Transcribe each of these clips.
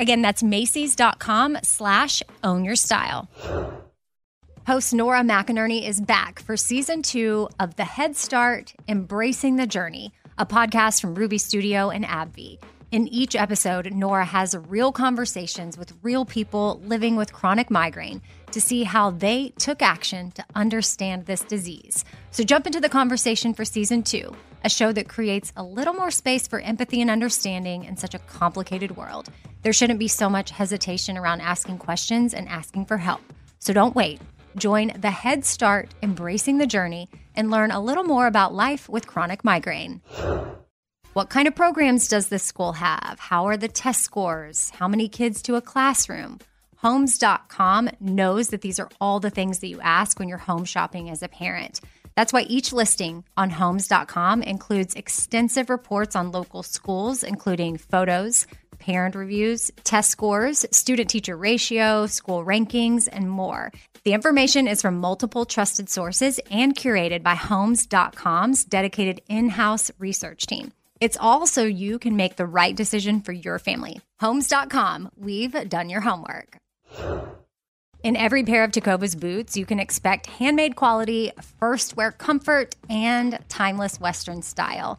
Again, that's Macy's.com/ownyourstyle. Host Nora McInerney is back for season 2 of The Head Start, Embracing the Journey, a podcast from Ruby Studio and AbbVie. In each episode, Nora has real conversations with real people living with chronic migraine to see how they took action to understand this disease. So jump into the conversation for season 2, a show that creates a little more space for empathy and understanding in such a complicated world. There shouldn't be so much hesitation around asking questions and asking for help. So don't wait. Join the Head Start, Embracing the Journey, and learn a little more about life with chronic migraine. What kind of programs does this school have? How are the test scores? How many kids to a classroom? Homes.com knows that these are all the things that you ask when you're home shopping as a parent. That's why each listing on Homes.com includes extensive reports on local schools, including photos, parent reviews, test scores, student-teacher ratio, school rankings, and more. The information is from multiple trusted sources and curated by Homes.com's dedicated in-house research team. It's all so you can make the right decision for your family. Homes.com, we've done your homework. In every pair of Tecovas boots, you can expect handmade quality, first wear comfort, and timeless Western style.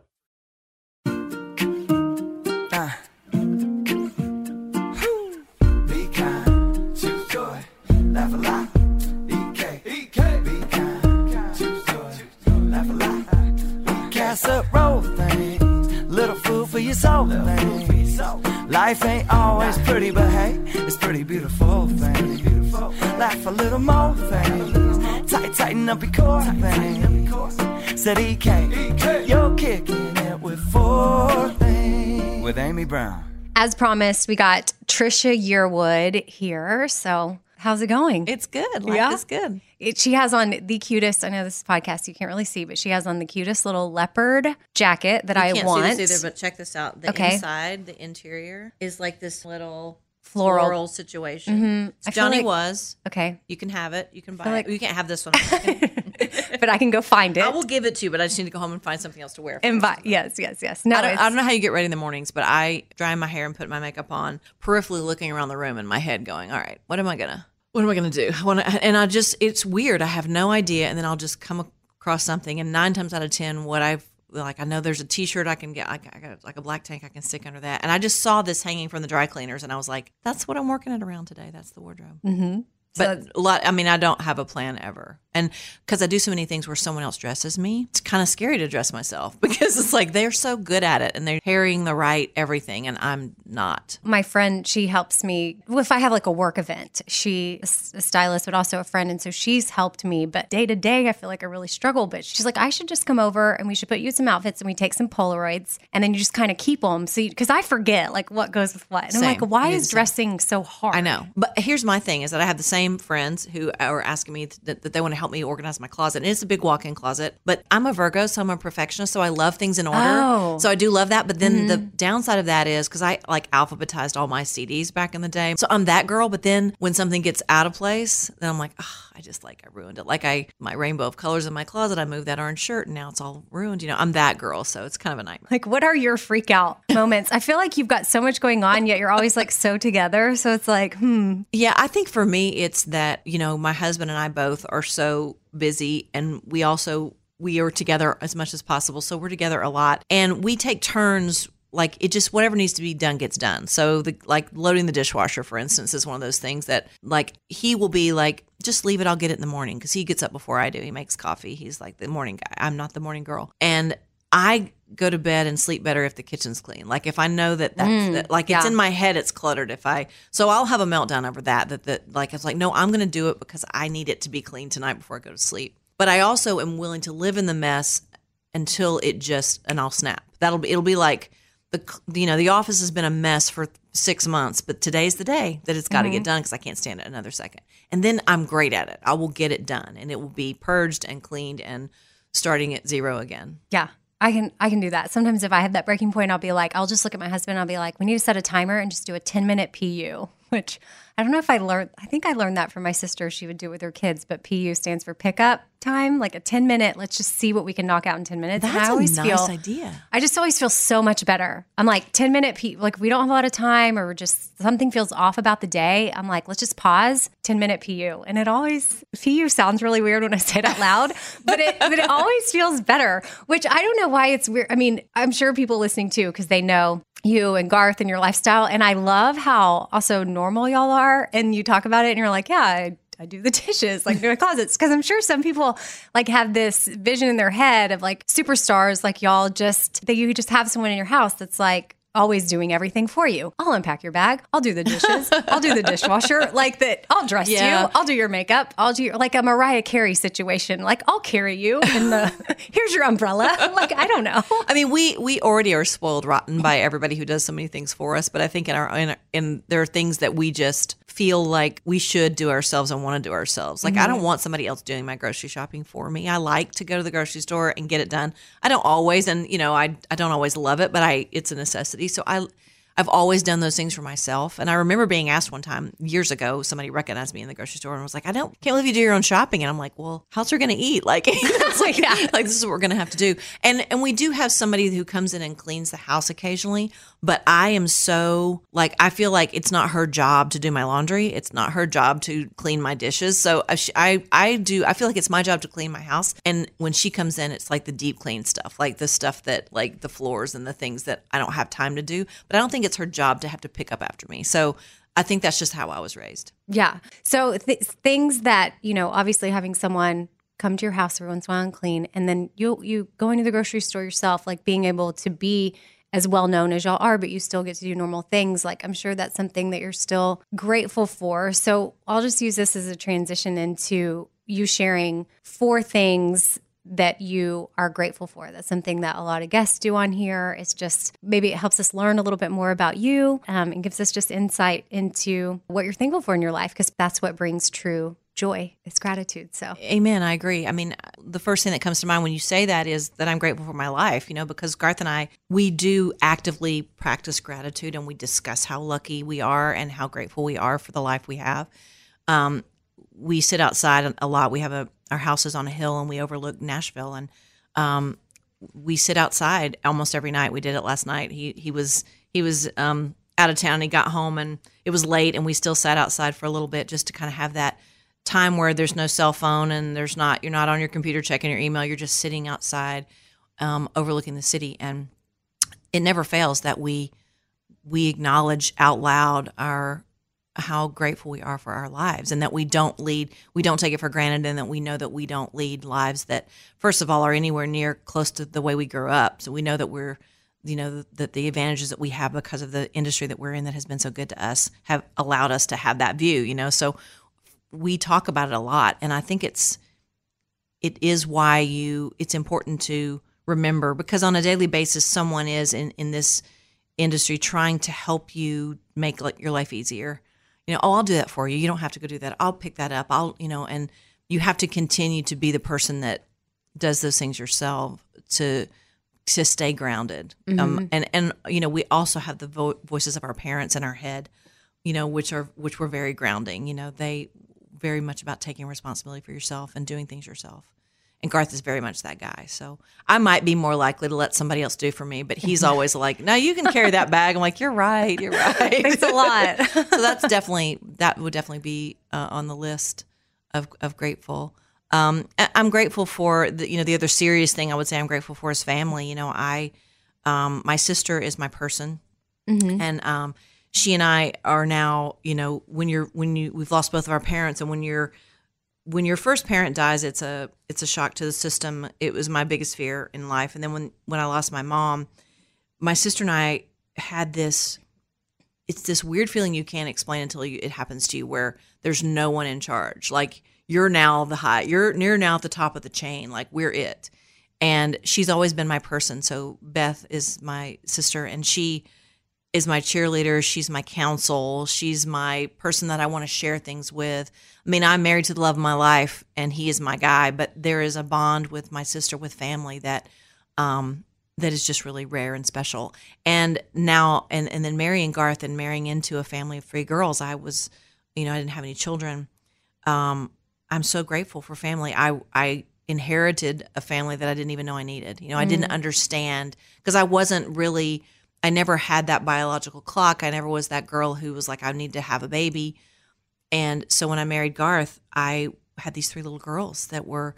Roll things, little food for your soul things. Life ain't always pretty, but hey, it's pretty beautiful things. Laugh a little more things, tighten up your core things. Said EK, you're kicking it with four things. With Amy Brown. As promised, we got Trisha Yearwood here, so... How's it going? It's good. Life is good. She has on the cutest, I know this is a podcast, you can't really see, but she has on the cutest little leopard jacket that I want. You can't see this either, but check this out. Inside, the interior, is like this little floral situation. Mm-hmm. So Johnny was. Okay. You can have it. You can buy it. You can't have this one. But I can go find it. I will give it to you, but I just need to go home and find something else to wear. And buy. Yes. No, I don't know how you get ready in the mornings, but I dry my hair and put my makeup on, peripherally looking around the room in my head going, all right, what am I going to do? It's weird. I have no idea. And then I'll just come across something. And 9 times out of 10, I know there's a t-shirt I can get, I got like a black tank I can stick under that. And I just saw this hanging from the dry cleaners. And I was like, that's what I'm working it around today. That's the wardrobe. Mm-hmm. But I don't have a plan ever. And because I do so many things where someone else dresses me, it's kind of scary to dress myself because it's like they're so good at it and they're carrying the right everything and I'm not. My friend, she helps me. If I have like a work event, she's a stylist, but also a friend. And so she's helped me. But day to day, I feel like I really struggle. But she's like, I should just come over and we should put you in some outfits and we take some Polaroids and then you just kind of keep them. So because I forget like what goes with what. And same. I'm like, why is dressing so hard? I know. But here's my thing is that I have the same friends who are asking me that they want to help me organize my closet. And it's a big walk-in closet, but I'm a Virgo, so I'm a perfectionist, so I love things in order. Oh. So I do love that. But then the downside of that is because I like alphabetized all my CDs back in the day. So I'm that girl. But then when something gets out of place, then I'm like, oh, I ruined it. Like my rainbow of colors in my closet, I moved that orange shirt and now it's all ruined. You know, I'm that girl. So it's kind of a nightmare. Like, what are your freak out moments? I feel like you've got so much going on, yet you're always like so together. So it's like, Yeah, I think for me, it's that, you know, my husband and I both are so busy and we are together as much as possible. So we're together a lot and we take turns like it just whatever needs to be done gets done. So the like loading the dishwasher, for instance, is one of those things that like he will be like, just leave it, I'll get it in the morning, because he gets up before I do. He makes coffee. He's like the morning guy. I'm not the morning girl. And I go to bed and sleep better if the kitchen's clean. Like if I know that that's it's in my head, it's cluttered. So I'll have a meltdown over that like, it's like, no, I'm going to do it because I need it to be clean tonight before I go to sleep. But I also am willing to live in the mess until it just, and I'll snap. It'll be like the office has been a mess for 6 months, but today's the day that it's got to get done because I can't stand it another second. And then I'm great at it. I will get it done and it will be purged and cleaned and starting at zero again. Yeah. I can do that. Sometimes if I have that breaking point, I'll be like, I'll just look at my husband. I'll be like, we need to set a timer and just do a 10-minute PU, which I don't know if I learned. I think I learned that from my sister. She would do it with her kids, but PU stands for pickup time, like a 10-minute. Let's just see what we can knock out in 10 minutes. That's a nice idea. I just always feel so much better. I'm like 10-minute PU. Like we don't have a lot of time, or just something feels off about the day. I'm like, let's just pause 10-minute PU, and it always PU sounds really weird when I say it out loud, but it always feels better. Which I don't know why it's weird. I mean, I'm sure people listening too, because they know you and Garth and your lifestyle. And I love how also normal y'all are. And you talk about it and you're like, yeah, I do the dishes, like do my closets. Because I'm sure some people like have this vision in their head of like superstars, like y'all you just have someone in your house that's like always doing everything for you. I'll unpack your bag. I'll do the dishes. I'll do the dishwasher. Like that. I'll dress you. I'll do your makeup. I'll do like a Mariah Carey situation. Like I'll carry you here's your umbrella. Like, I don't know. I mean, we already are spoiled rotten by everybody who does so many things for us. But I think in there are things that we just feel like we should do ourselves and want to do ourselves. Like I don't want somebody else doing my grocery shopping for me. I like to go to the grocery store and get it done. I don't always, and I don't always love it, but it's a necessity. So I've always done those things for myself. And I remember being asked one time years ago, somebody recognized me in the grocery store and was like, can't believe you do your own shopping. And I'm like, well, how's her going to eat? Like, like this is what we're going to have to do. And we do have somebody who comes in and cleans the house occasionally, but I am so like, I feel like it's not her job to do my laundry. It's not her job to clean my dishes. So I feel like it's my job to clean my house. And when she comes in, it's like the deep clean stuff, like the stuff that like the floors and the things that I don't have time to do, but I don't think it's her job to have to pick up after me. So I think that's just how I was raised. Yeah. So things that, obviously having someone come to your house every once in a while and clean, and then you go into the grocery store yourself, like being able to be as well known as y'all are, but you still get to do normal things. Like I'm sure that's something that you're still grateful for. So I'll just use this as a transition into you sharing 4 things that you are grateful for. That's something that a lot of guests do on here. It's just maybe it helps us learn a little bit more about you and gives us just insight into what you're thankful for in your life, because that's what brings true joy. It's gratitude. So amen. I agree. I mean, the first thing that comes to mind when you say that is that I'm grateful for my life, because Garth and I, we do actively practice gratitude, and we discuss how lucky we are and how grateful we are for the life we have. We sit outside a lot. We have our house is on a hill and we overlook Nashville, and we sit outside almost every night. We did it last night. He was out of town. He got home and it was late, and we still sat outside for a little bit just to kind of have that time where there's no cell phone and you're not on your computer checking your email. You're just sitting outside, overlooking the city, and it never fails that we acknowledge out loud how grateful we are for our lives, and that we don't take it for granted, and that we know that we don't lead lives that, first of all, are anywhere near close to the way we grew up. So we know that that the advantages that we have because of the industry that we're in that has been so good to us have allowed us to have that view, So we talk about it a lot, and I think it is why it's important to remember, because on a daily basis, someone is in this industry trying to help you make your life easier. Oh, I'll do that for you. You don't have to go do that. I'll pick that up. And you have to continue to be the person that does those things yourself to stay grounded. Mm-hmm. We also have the voices of our parents in our head, which were very grounding. They very much about taking responsibility for yourself and doing things yourself. And Garth is very much that guy. So I might be more likely to let somebody else do for me, but he's always like, no, you can carry that bag. I'm like, you're right. Thanks a lot. So that would definitely be on the list of grateful. I'm grateful for the other serious thing I would say I'm grateful for is family. My sister is my person. Mm-hmm. And she and I are now, you know, we've lost both of our parents, and when your first parent dies, it's a shock to the system. It was my biggest fear in life. And then when I lost my mom, my sister and I had this, it's this weird feeling you can't explain until it happens to you, where there's no one in charge. Like, you're now at the top of the chain. Like, we're it. And she's always been my person. So Beth is my sister, and she is my cheerleader. She's my counsel. She's my person that I want to share things with. I mean, I'm married to the love of my life, and he is my guy, but there is a bond with my sister, with family, that that is just really rare and special. And now, and then marrying Garth and marrying into a family of three girls, I was, you know, I didn't have any children. I'm so grateful for family. I inherited a family that I didn't even know I needed. You know, I didn't understand, because I wasn't really... I never had that biological clock. I never was that girl who was like, I need to have a baby. And so when I married Garth, I had these three little girls that were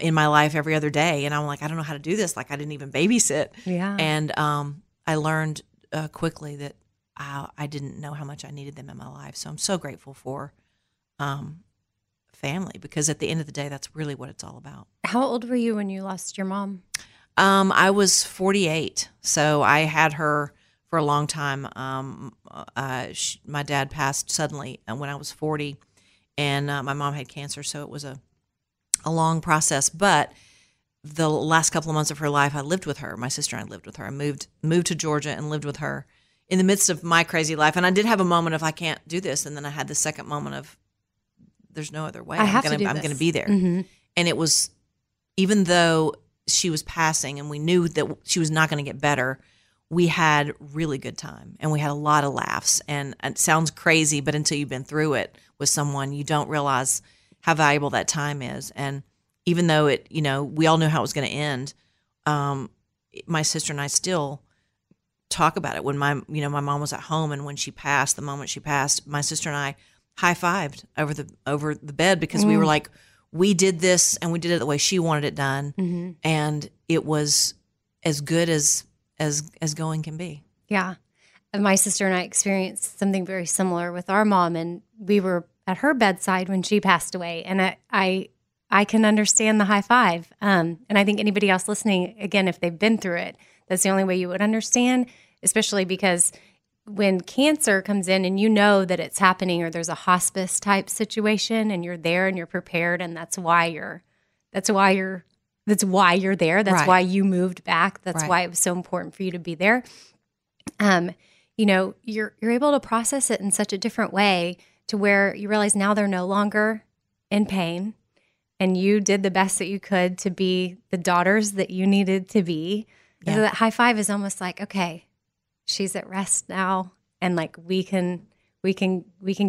in my life every other day. And I'm like, I don't know how to do this. Like, I didn't even babysit. Yeah. And I learned quickly that I didn't know how much I needed them in my life. So I'm so grateful for family, because at the end of the day, that's really what it's all about. How old were you when you lost your mom? I was 48, so I had her for a long time. My dad passed suddenly when I was 40, and my mom had cancer, so it was a long process. But the last couple of months of her life, I lived with her. My sister and I lived with her. I moved to Georgia and lived with her in the midst of my crazy life. And I did have a moment of, I can't do this, and then I had the second moment of, there's no other way. I'm going to be there. Mm-hmm. And it was, even though she was passing and we knew that she was not going to get better, we had really good time, and we had a lot of laughs. And it sounds crazy, but until you've been through it with someone, you don't realize how valuable that time is. And even though it, you know, we all knew how it was going to end, my sister and I still talk about it. When my mom was at home, and when she passed, the moment she passed, my sister and I high-fived over the bed, because we were like, we did this, and we did it the way she wanted it done, and it was as good as going can be. Yeah. And my sister and I experienced something very similar with our mom, and we were at her bedside when she passed away, and I can understand the high five. And I think anybody else listening, again, if they've been through it, that's the only way you would understand, especially because when cancer comes in and you know that it's happening, or there's a hospice type situation, and you're there and you're prepared, and that's why you're there. That's right. Why you moved back. That's right. Why it was so important for you to be there. You know, you're able to process it in such a different way, to where you realize now they're no longer in pain, and you did the best that you could to be the daughters that you needed to be. Yeah. So that high five is almost like, okay, she's at rest now, and like we can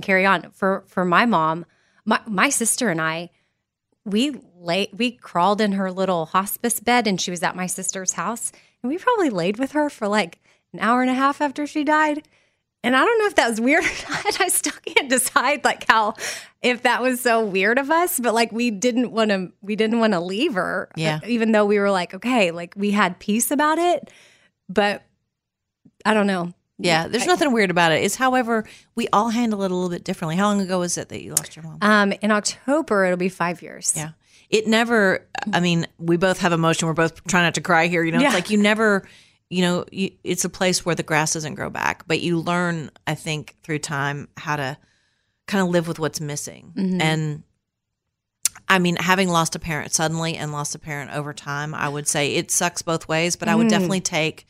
carry on. For my mom, my sister and I, we crawled in her little hospice bed, and she was at my sister's house, and we probably laid with her for like an hour and a half after she died. And I don't know if that was weird or not. I still can't decide like if that was so weird of us, but like we didn't want to leave her. Yeah. Even though we were like, okay, like we had peace about it, but I don't know. Yeah, there's nothing weird about it. It's however, we all handle it a little bit differently. How long ago was it that you lost your mom? In October, it'll be 5 years. Yeah. It never, I mean, we both have emotion. We're both trying not to cry here. You know, yeah. It's like you never, you know, it's a place where the grass doesn't grow back. But you learn, I think, through time how to kind of live with what's missing. Mm-hmm. And I mean, having lost a parent suddenly and lost a parent over time, I would say it sucks both ways, but I would definitely take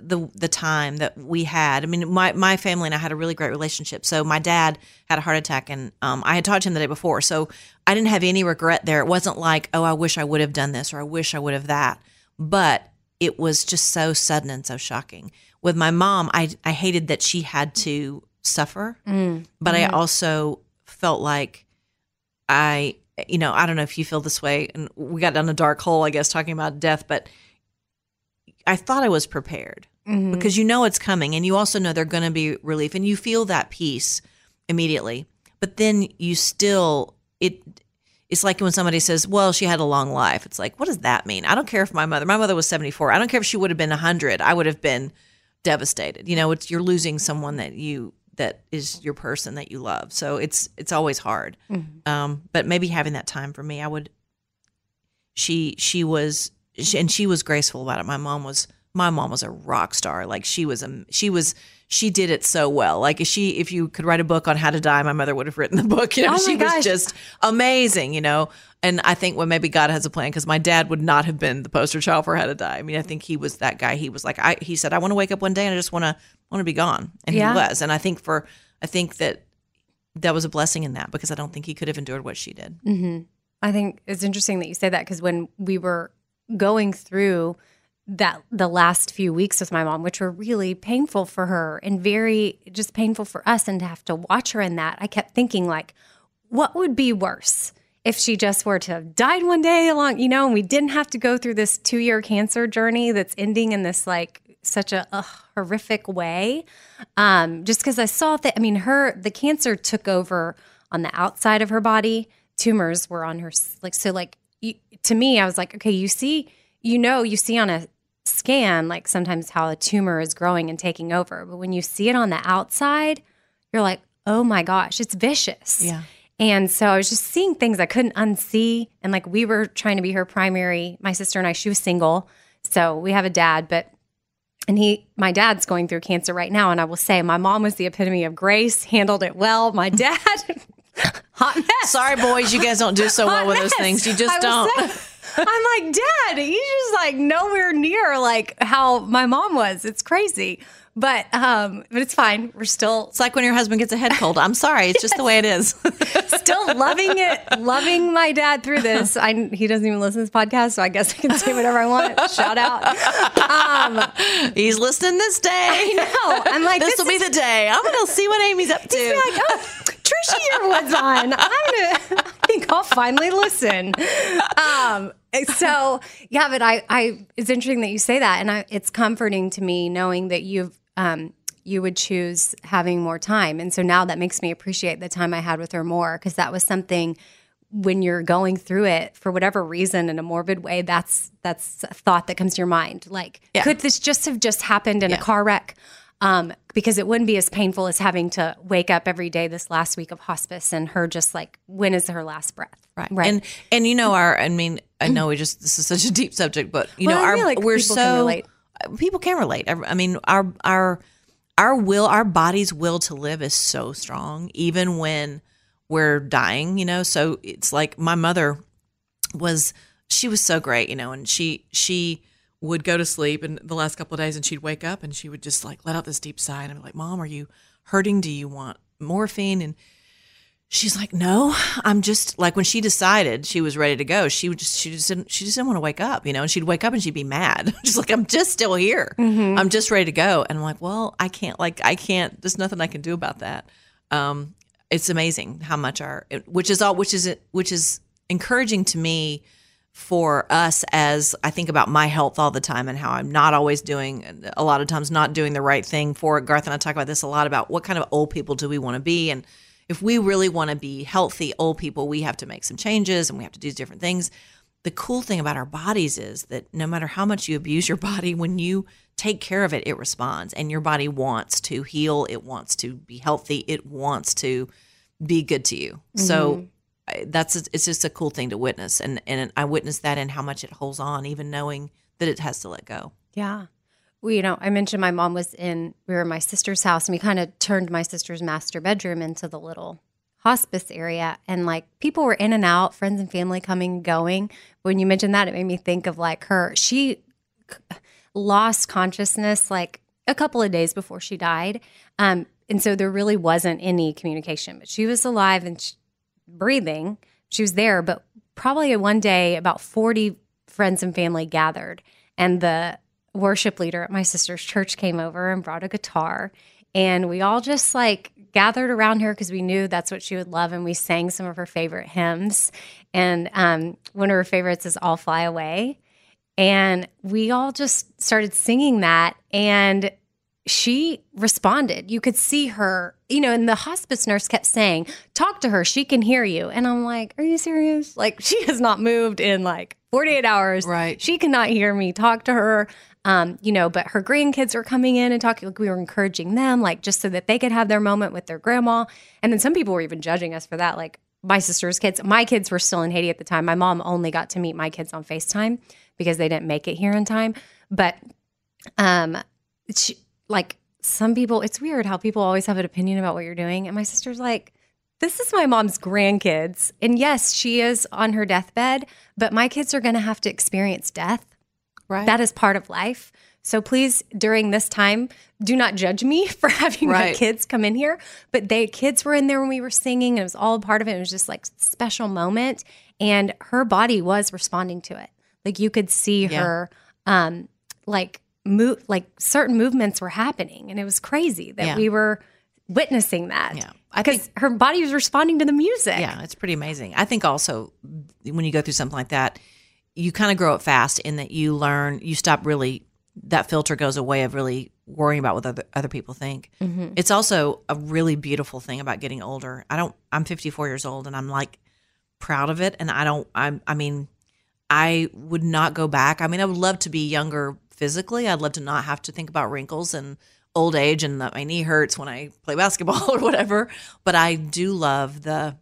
the time that we had. I mean, my family and I had a really great relationship. So my dad had a heart attack, and I had taught him the day before. So I didn't have any regret there. It wasn't like, oh, I wish I would have done this, or I wish I would have that. But it was just so sudden and so shocking. With my mom, I hated that she had to suffer, but I also felt like you know, I don't know if you feel this way. And we got down a dark hole, I guess, talking about death, but I thought I was prepared because you know it's coming, and you also know there's going to be relief, and you feel that peace immediately. But then you still, it It's like when somebody says, well, she had a long life. It's like, what does that mean? I don't care if my mother was 74. I don't care if she would have been 100. I would have been devastated. You know, it's, you're losing someone that is your person that you love. So it's always hard. Mm-hmm. But maybe having that time for me, I would, she was graceful about it. My mom was a rock star. Like she did it so well. Like if you could write a book on how to die, my mother would have written the book. You know, was just amazing, you know? And I think maybe God has a plan, 'cause my dad would not have been the poster child for how to die. I mean, I think he was that guy. He was like, he said, I want to wake up one day and I just want to be gone. And he was. And I think that was a blessing in that, because I don't think he could have endured what she did. Mm-hmm. I think it's interesting that you say that, 'cause when we were going through the last few weeks with my mom, which were really painful for her and very just painful for us, and to have to watch her in that, I kept thinking, like, what would be worse if she just were to have died one day along, you know, and we didn't have to go through this 2-year cancer journey that's ending in this, like, such a horrific way. Just because I saw that, I mean, the cancer took over on the outside of her body. Tumors were on her, like, so, like, to me, I was like, okay, you see on a scan, like, sometimes how a tumor is growing and taking over. But when you see it on the outside, you're like, oh my gosh, it's vicious. Yeah. And so I was just seeing things I couldn't unsee. And, like, we were trying to be her primary, my sister and I, she was single. So we have a dad, my dad's going through cancer right now. And I will say my mom was the epitome of grace, handled it well. My dad, hot mess. Sorry, boys, you guys don't do so well with those things. You just don't. I'm like, Dad, he's just, like, nowhere near, like, how my mom was. It's crazy. But it's fine. We're still... It's like when your husband gets a head cold. I'm sorry. It's just the way it is. Still loving it. Loving my dad through this. He doesn't even listen to this podcast, so I guess I can say whatever I want. Shout out. He's listening this day. I know. I'm like... This will be the day. I'm going to see what Amy's up to. He's like, oh, Trisha Yearwood's on. I think I'll finally listen. So, yeah, but it's interesting that you say that. And it's comforting to me knowing that you would choose having more time. And so now that makes me appreciate the time I had with her more, because that was something when you're going through it for whatever reason in a morbid way, that's a thought that comes to your mind. Like, could this just have happened in a car wreck? Because it wouldn't be as painful as having to wake up every day this last week of hospice and her just, like, when is her last breath? Right. And you know, this is such a deep subject, but people can relate. I mean, our body's will to live is so strong, even when we're dying, you know? So it's like my mother she was so great, you know, and she would go to sleep in the last couple of days and she'd wake up and she would just, like, let out this deep sigh. And I'm like, Mom, are you hurting? Do you want morphine? And she's like, no, I'm just, like, when she decided she was ready to go, she just didn't want to wake up, you know, and she'd wake up and she'd be mad. She's like, I'm just still here. Mm-hmm. I'm just ready to go. And I'm like, well, I can't, there's nothing I can do about that. It's amazing how much which is encouraging to me for us, as I think about my health all the time and how I'm not always doing, a lot of times not doing the right thing for it. Garth and I talk about this a lot, about what kind of old people do we want to be. And if we really want to be healthy old people, we have to make some changes and we have to do different things. The cool thing about our bodies is that no matter how much you abuse your body, when you take care of it, it responds, and your body wants to heal. It wants to be healthy. It wants to be good to you. Mm-hmm. So it's just a cool thing to witness. And I witnessed that in how much it holds on, even knowing that it has to let go. Yeah. Well, you know, I mentioned my mom we were in my sister's house, and we kind of turned my sister's master bedroom into the little hospice area. And, like, people were in and out, friends and family coming and going. When you mentioned that, it made me think of, like, her. She lost consciousness, like, a couple of days before she died. And so there really wasn't any communication. But she was alive and breathing. She was there. But probably one day, about 40 friends and family gathered. And the worship leader at my sister's church came over and brought a guitar, and we all just, like, gathered around her because we knew that's what she would love, and we sang some of her favorite hymns. And one of her favorites is "I'll Fly Away," and we all just started singing that, and she responded. You could see her, you know, and the hospice nurse kept saying, talk to her. She can hear you. And I'm like, are you serious? Like, she has not moved in like 48 hours. Right. She cannot hear me. Talk to her. You know, but her grandkids are coming in and talking. Like, we were encouraging them, like, just so that they could have their moment with their grandma. And then some people were even judging us for that. Like, my sister's kids, my kids were still in Haiti at the time. My mom only got to meet my kids on FaceTime because they didn't make it here in time. But, she, like, some people, it's weird how people always have an opinion about what you're doing. And my sister's like, this is my mom's grandkids. And yes, she is on her deathbed, but my kids are going to have to experience death. Right. That is part of life. So please, during this time, do not judge me for having my kids come in here. But they kids were in there when we were singing, and it was all part of it. It was just like a special moment. And her body was responding to it. Like, you could see her, like certain movements were happening. And it was crazy that we were witnessing that. Yeah. Because her body was responding to the music. Yeah, it's pretty amazing. I think also when you go through something like that, you kind of grow up fast in that you learn, you stop really... that filter goes away of really worrying about what other people think. Mm-hmm. It's also a really beautiful thing about getting older. I'm 54 years old and I'm like proud of it. And I would not go back. I mean, I would love to be younger physically. I'd love to not have to think about wrinkles and old age and that my knee hurts when I play basketball or whatever. But I do love the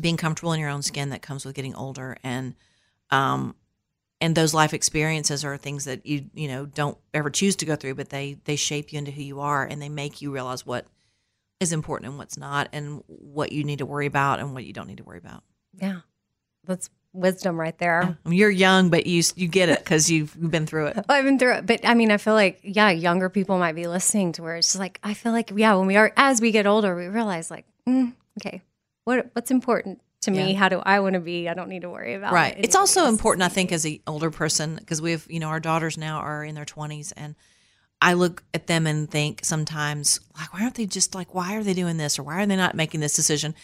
being comfortable in your own skin that comes with getting older. And those life experiences are things that you know don't ever choose to go through, but they shape you into who you are, and they make you realize what is important and what's not, and what you need to worry about and what you don't need to worry about. Yeah, that's wisdom right there. Yeah. I mean, you're young, but you get it because you've been through it. I've been through it, but I mean, I feel like younger people might be listening to where it's just like I feel like when we are as we get older, we realize like okay, what's important to me, how do I want to be? I don't need to worry about it. It's also important, I think, as an older person, because we have, our daughters now are in their 20s, and I look at them and think sometimes, like, why are they doing this? Or why are they not making this decision?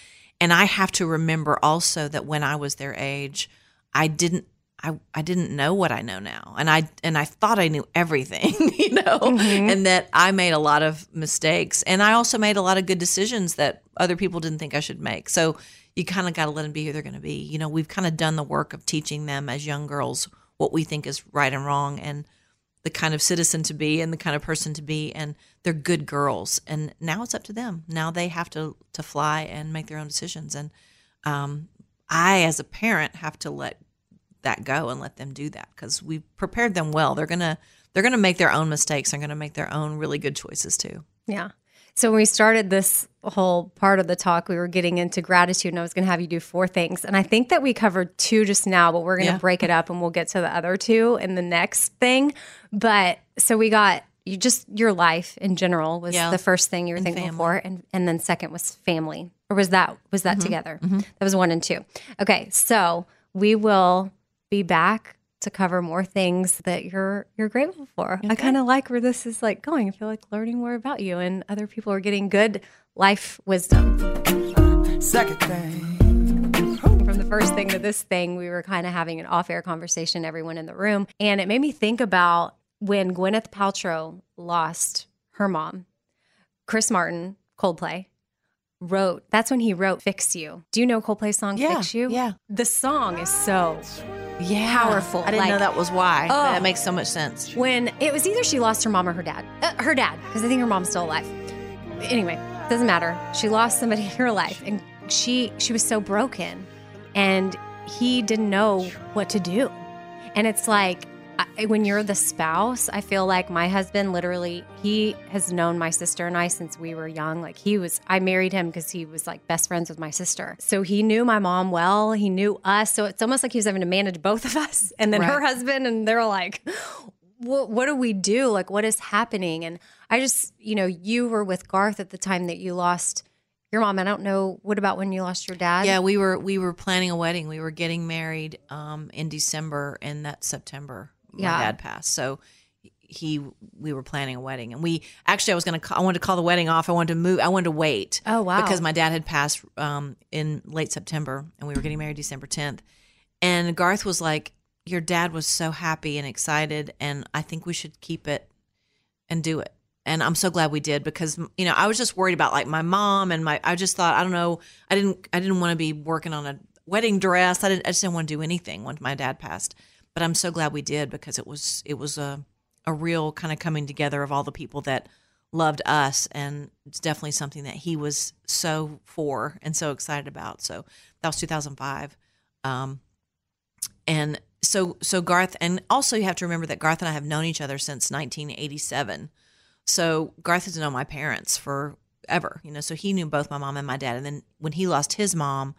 And I have to remember also that when I was their age, I didn't know what I know now. And I thought I knew everything, mm-hmm. and that I made a lot of mistakes. And I also made a lot of good decisions that other people didn't think I should make. So you kind of got to let them be who they're going to be. We've kind of done the work of teaching them as young girls what we think is right and wrong and the kind of citizen to be and the kind of person to be. And they're good girls. And now it's up to them. Now they have to fly and make their own decisions. And I, as a parent, have to let that go and let them do that because we prepared them well. They're going to make their own mistakes. They're going to make their own really good choices too. Yeah. So when we started this whole part of the talk, we were getting into gratitude, and I was going to have you do 4 things. And I think that we covered 2 just now, but we're going to break it up, and we'll get to the other 2 in the next thing. But so we got your life in general was the first thing you were thankful for, and then second was family, or was that mm-hmm. together? Mm-hmm. That was 1 and 2. Okay, so we will be back to cover more things that you're grateful for. Okay. I kind of like where this is like going. I feel like learning more about you, and other people are getting good life wisdom. Second thing. From the first thing to this thing, we were kind of having an off-air conversation, everyone in the room. And it made me think about when Gwyneth Paltrow lost her mom, Chris Martin, Coldplay, that's when he wrote Fix You. Do you know Coldplay's song Fix You? Yeah. The song is so powerful. I didn't know that was why. Oh, that makes so much sense. When it was either she lost her mom or her dad. Her dad, because I think her mom's still alive. Anyway, doesn't matter. She lost somebody in her life, and she was so broken, and he didn't know what to do. And it's like when you're the spouse, I feel like my husband literally, he has known my sister and I since we were young. Like I married him because he was like best friends with my sister. So he knew my mom well, he knew us. So it's almost like he was having to manage both of us and then her husband. And they're like, what do we do? Like, what is happening? And I just, you were with Garth at the time that you lost your mom. I don't know. What about when you lost your dad? Yeah, we were planning a wedding. We were getting married in December, and that's September. My dad passed. So we were planning a wedding, and I wanted to call the wedding off. I wanted to wait. Oh, wow. Because my dad had passed in late September, and we were getting married December 10th. And Garth was like, your dad was so happy and excited, and I think we should keep it and do it. And I'm so glad we did, because, you know, I was just worried about like my mom and my, I just thought, I don't know. I didn't want to be working on a wedding dress. I just didn't want to do anything once my dad passed, but I'm so glad we did, because it was a real kind of coming together of all the people that loved us. And it's definitely something that he was so for and so excited about. So that was 2005. And so Garth, and also you have to remember that Garth and I have known each other since 1987. So Garth has known my parents forever, you know, so he knew both my mom and my dad. And then when he lost his mom,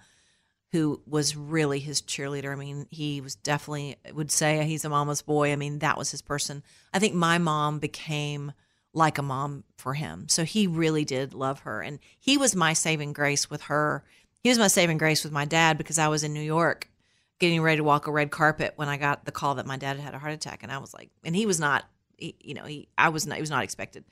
who was really his cheerleader, I mean, he was definitely, would say he's a mama's boy. I mean, that was his person. I think my mom became like a mom for him. So he really did love her. And he was my saving grace with her. He was my saving grace with my dad, because I was in New York getting ready to walk a red carpet when I got the call that my dad had a heart attack. And I was like, and he was not, he was not expected.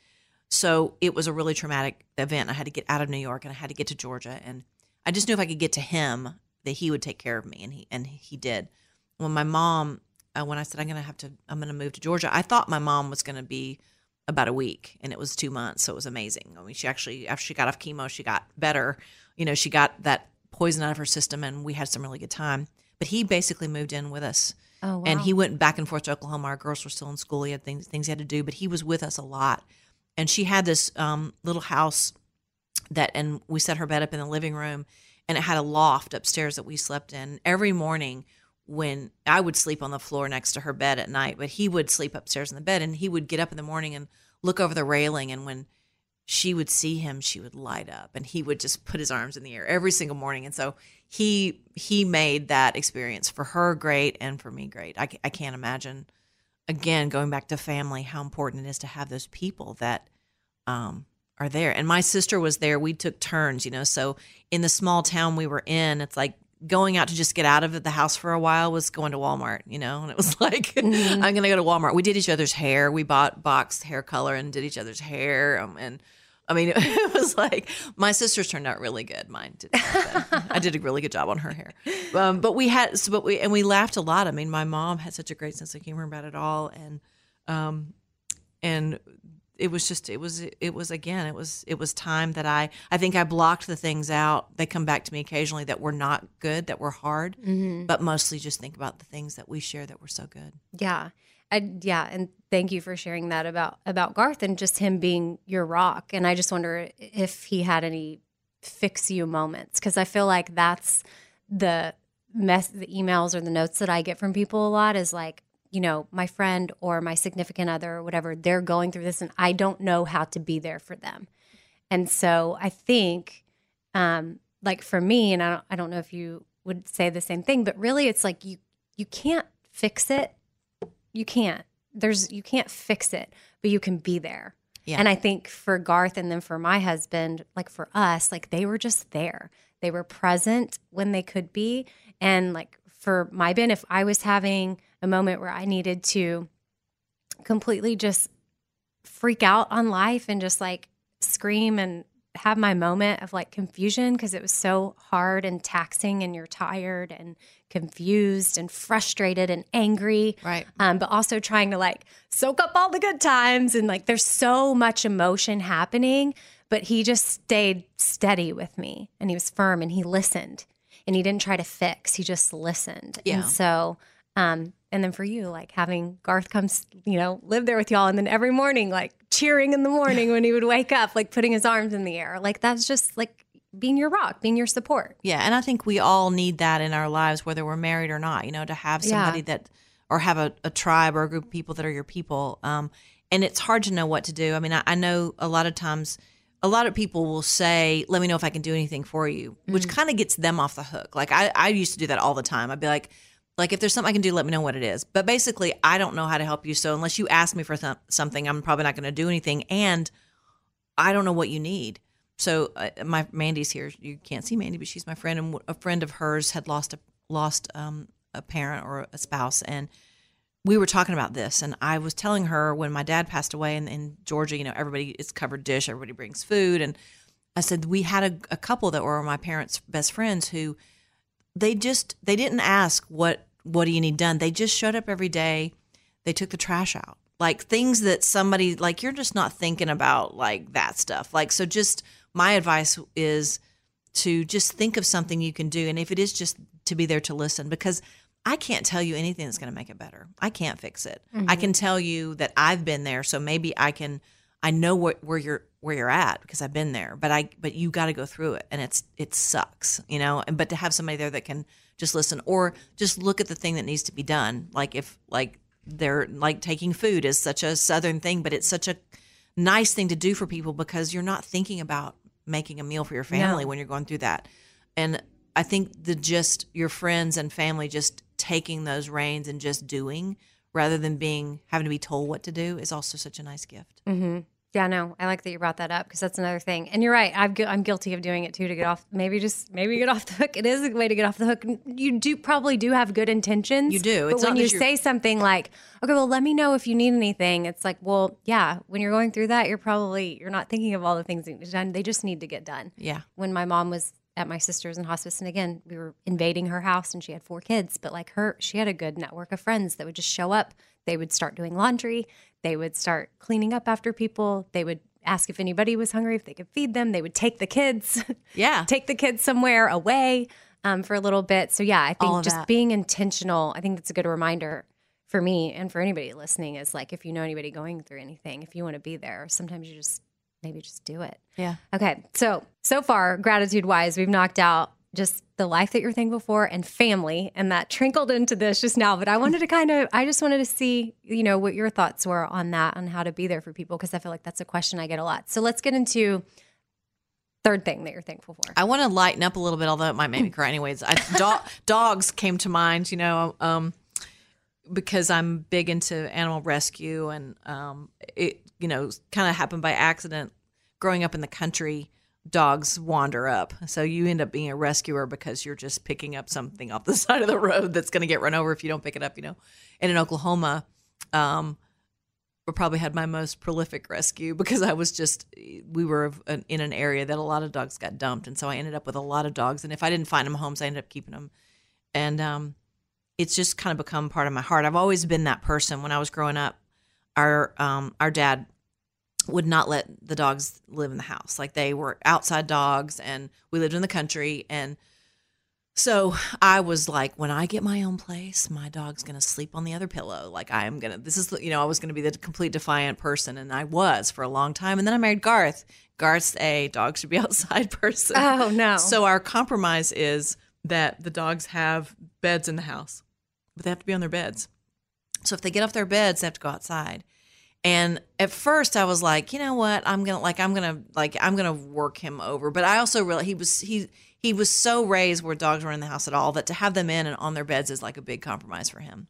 So it was a really traumatic event. I had to get out of New York and I had to get to Georgia. And I just knew if I could get to him that he would take care of me. And he did. When my mom, when I said, I'm going to move to Georgia, I thought my mom was going to be about a week, and it was 2 months. So it was amazing. I mean, she actually, after she got off chemo, she got better, you know, she got that poison out of her system and we had some really good time, but he basically moved in with us. Oh, wow. And he went back and forth to Oklahoma. Our girls were still in school. He had things he had to do, but he was with us a lot. And she had this little house and we set her bed up in the living room, and it had a loft upstairs that we slept in. Every morning when I would sleep on the floor next to her bed at night, but he would sleep upstairs in the bed, and he would get up in the morning and look over the railing. And when she would see him, she would light up, and he would just put his arms in the air every single morning. And so he made that experience for her great and for me great. I can't imagine, again, going back to family, how important it is to have those people that are there. And my sister was there. We took turns, you know. So in the small town we were in, it's like going out to just get out of the house for a while was going to Walmart, you know. And it was like, mm-hmm. I'm going to go to Walmart. We did each other's hair. We bought boxed hair color and did each other's hair. And I mean, it was like, my sister's turned out really good. Mine didn't. I did a really good job on her hair. But we laughed a lot. I mean, my mom had such a great sense of humor about it all. And it was just, it was time that I think I blocked the things out. They come back to me occasionally that were not good, that were hard, mm-hmm. but mostly just think about the things that we share that were so good. Yeah. And thank you for sharing that about Garth and just him being your rock. And I just wonder if he had any fix you moments, because I feel like that's the emails or the notes that I get from people a lot is like, you know, my friend or my significant other or whatever, they're going through this and I don't know how to be there for them. And so I think like for me, and I don't know if you would say the same thing, but really it's like you can't fix it. You can't fix it, but you can be there. Yeah. And I think for Garth and then for my husband, like for us, like they were just there. They were present when they could be. And like for my Ben, if I was having a moment where I needed to completely just freak out on life and just like scream and have my moment of like confusion, because it was so hard and taxing, and you're tired and confused and frustrated and angry. Right. But also trying to like soak up all the good times, and like there's so much emotion happening, but he just stayed steady with me, and he was firm, and he listened, and he didn't try to fix. He just listened. Yeah. And so, and then for you, like having Garth comes, you know, live there with y'all. And then every morning, like cheering in the morning when he would wake up, like putting his arms in the air, like that's just like being your rock, being your support. Yeah. And I think we all need that in our lives, whether we're married or not, you know, to have somebody that, or have a tribe or a group of people that are your people. And it's hard to know what to do. I mean, I know a lot of times a lot of people will say, let me know if I can do anything for you, which kind of gets them off the hook. Like I used to do that all the time. I'd be like, if there's something I can do, let me know what it is. But basically, I don't know how to help you. So unless you ask me for something, I'm probably not going to do anything. And I don't know what you need. So my Mandy's here. You can't see Mandy, but she's my friend. And a friend of hers had lost a parent or a spouse. And we were talking about this. And I was telling her when my dad passed away in Georgia, you know, everybody is covered dish. Everybody brings food. And I said, we had a couple that were my parents' best friends who – they didn't ask what do you need done. They just showed up every day. They took the trash out. like things that somebody, like, you're just not thinking about like that stuff. Like, so just my advice is to just think of something you can do. And if it is just to be there to listen, because I can't tell you anything that's going to make it better. I can't fix it. Mm-hmm. I can tell you that I've been there. So maybe I can, I know where you're at because I've been there, but you got to go through it, and it sucks, you know, but to have somebody there that can just listen or just look at the thing that needs to be done. Like if like they're like taking food is such a Southern thing, but it's such a nice thing to do for people because you're not thinking about making a meal for your family when you're going through that. And I think just your friends and family just taking those reins and just doing rather than having to be told what to do is also such a nice gift. Mm-hmm. Yeah, no, I like that you brought that up because that's another thing. And you're right. I'm guilty of doing it too to get off. Maybe get off the hook. It is a way to get off the hook. You do probably do have good intentions. You do. But when you say something like, okay, well, let me know if you need anything. It's like, well, yeah, when you're going through that, you're not thinking of all the things that you've done. They just need to get done. Yeah. When my mom was at my sister's in hospice, and again, we were invading her house, and she had 4 kids, but like she had a good network of friends that would just show up. They would start doing laundry. They would start cleaning up after people. They would ask if anybody was hungry, if they could feed them. They would take the kids, take the kids somewhere away for a little bit. So yeah, I think just being intentional, I think that's a good reminder for me and for anybody listening is like, if you know anybody going through anything, if you want to be there, sometimes you just maybe just do it. Yeah. Okay. So far, gratitude-wise, we've knocked out just the life that you're thankful for and family, and that trickled into this just now. But I just wanted to see, you know, what your thoughts were on that, on how to be there for people, because I feel like that's a question I get a lot. So let's get into third thing that you're thankful for. I want to lighten up a little bit, although it might make me cry anyways. Dogs came to mind, you know, because I'm big into animal rescue, and it, you know, kind of happened by accident. Growing up in the country, dogs wander up. So you end up being a rescuer because you're just picking up something off the side of the road that's going to get run over if you don't pick it up, you know. And in Oklahoma, we probably had my most prolific rescue because we were in an area that a lot of dogs got dumped. And so I ended up with a lot of dogs. And if I didn't find them homes, I ended up keeping them. And it's just kind of become part of my heart. I've always been that person. When I was growing up, our dad would not let the dogs live in the house. Like, they were outside dogs, and we lived in the country. And so I was like, when I get my own place, my dog's going to sleep on the other pillow. Like, I was going to be the complete defiant person. And I was for a long time. And then I married Garth. Garth's a dog should be outside person. Oh no. So our compromise is that the dogs have beds in the house, but they have to be on their beds. So if they get off their beds, they have to go outside. And at first I was like, you know what, I'm going to work him over. But I also realized he was so raised where dogs weren't in the house at all that to have them in and on their beds is like a big compromise for him.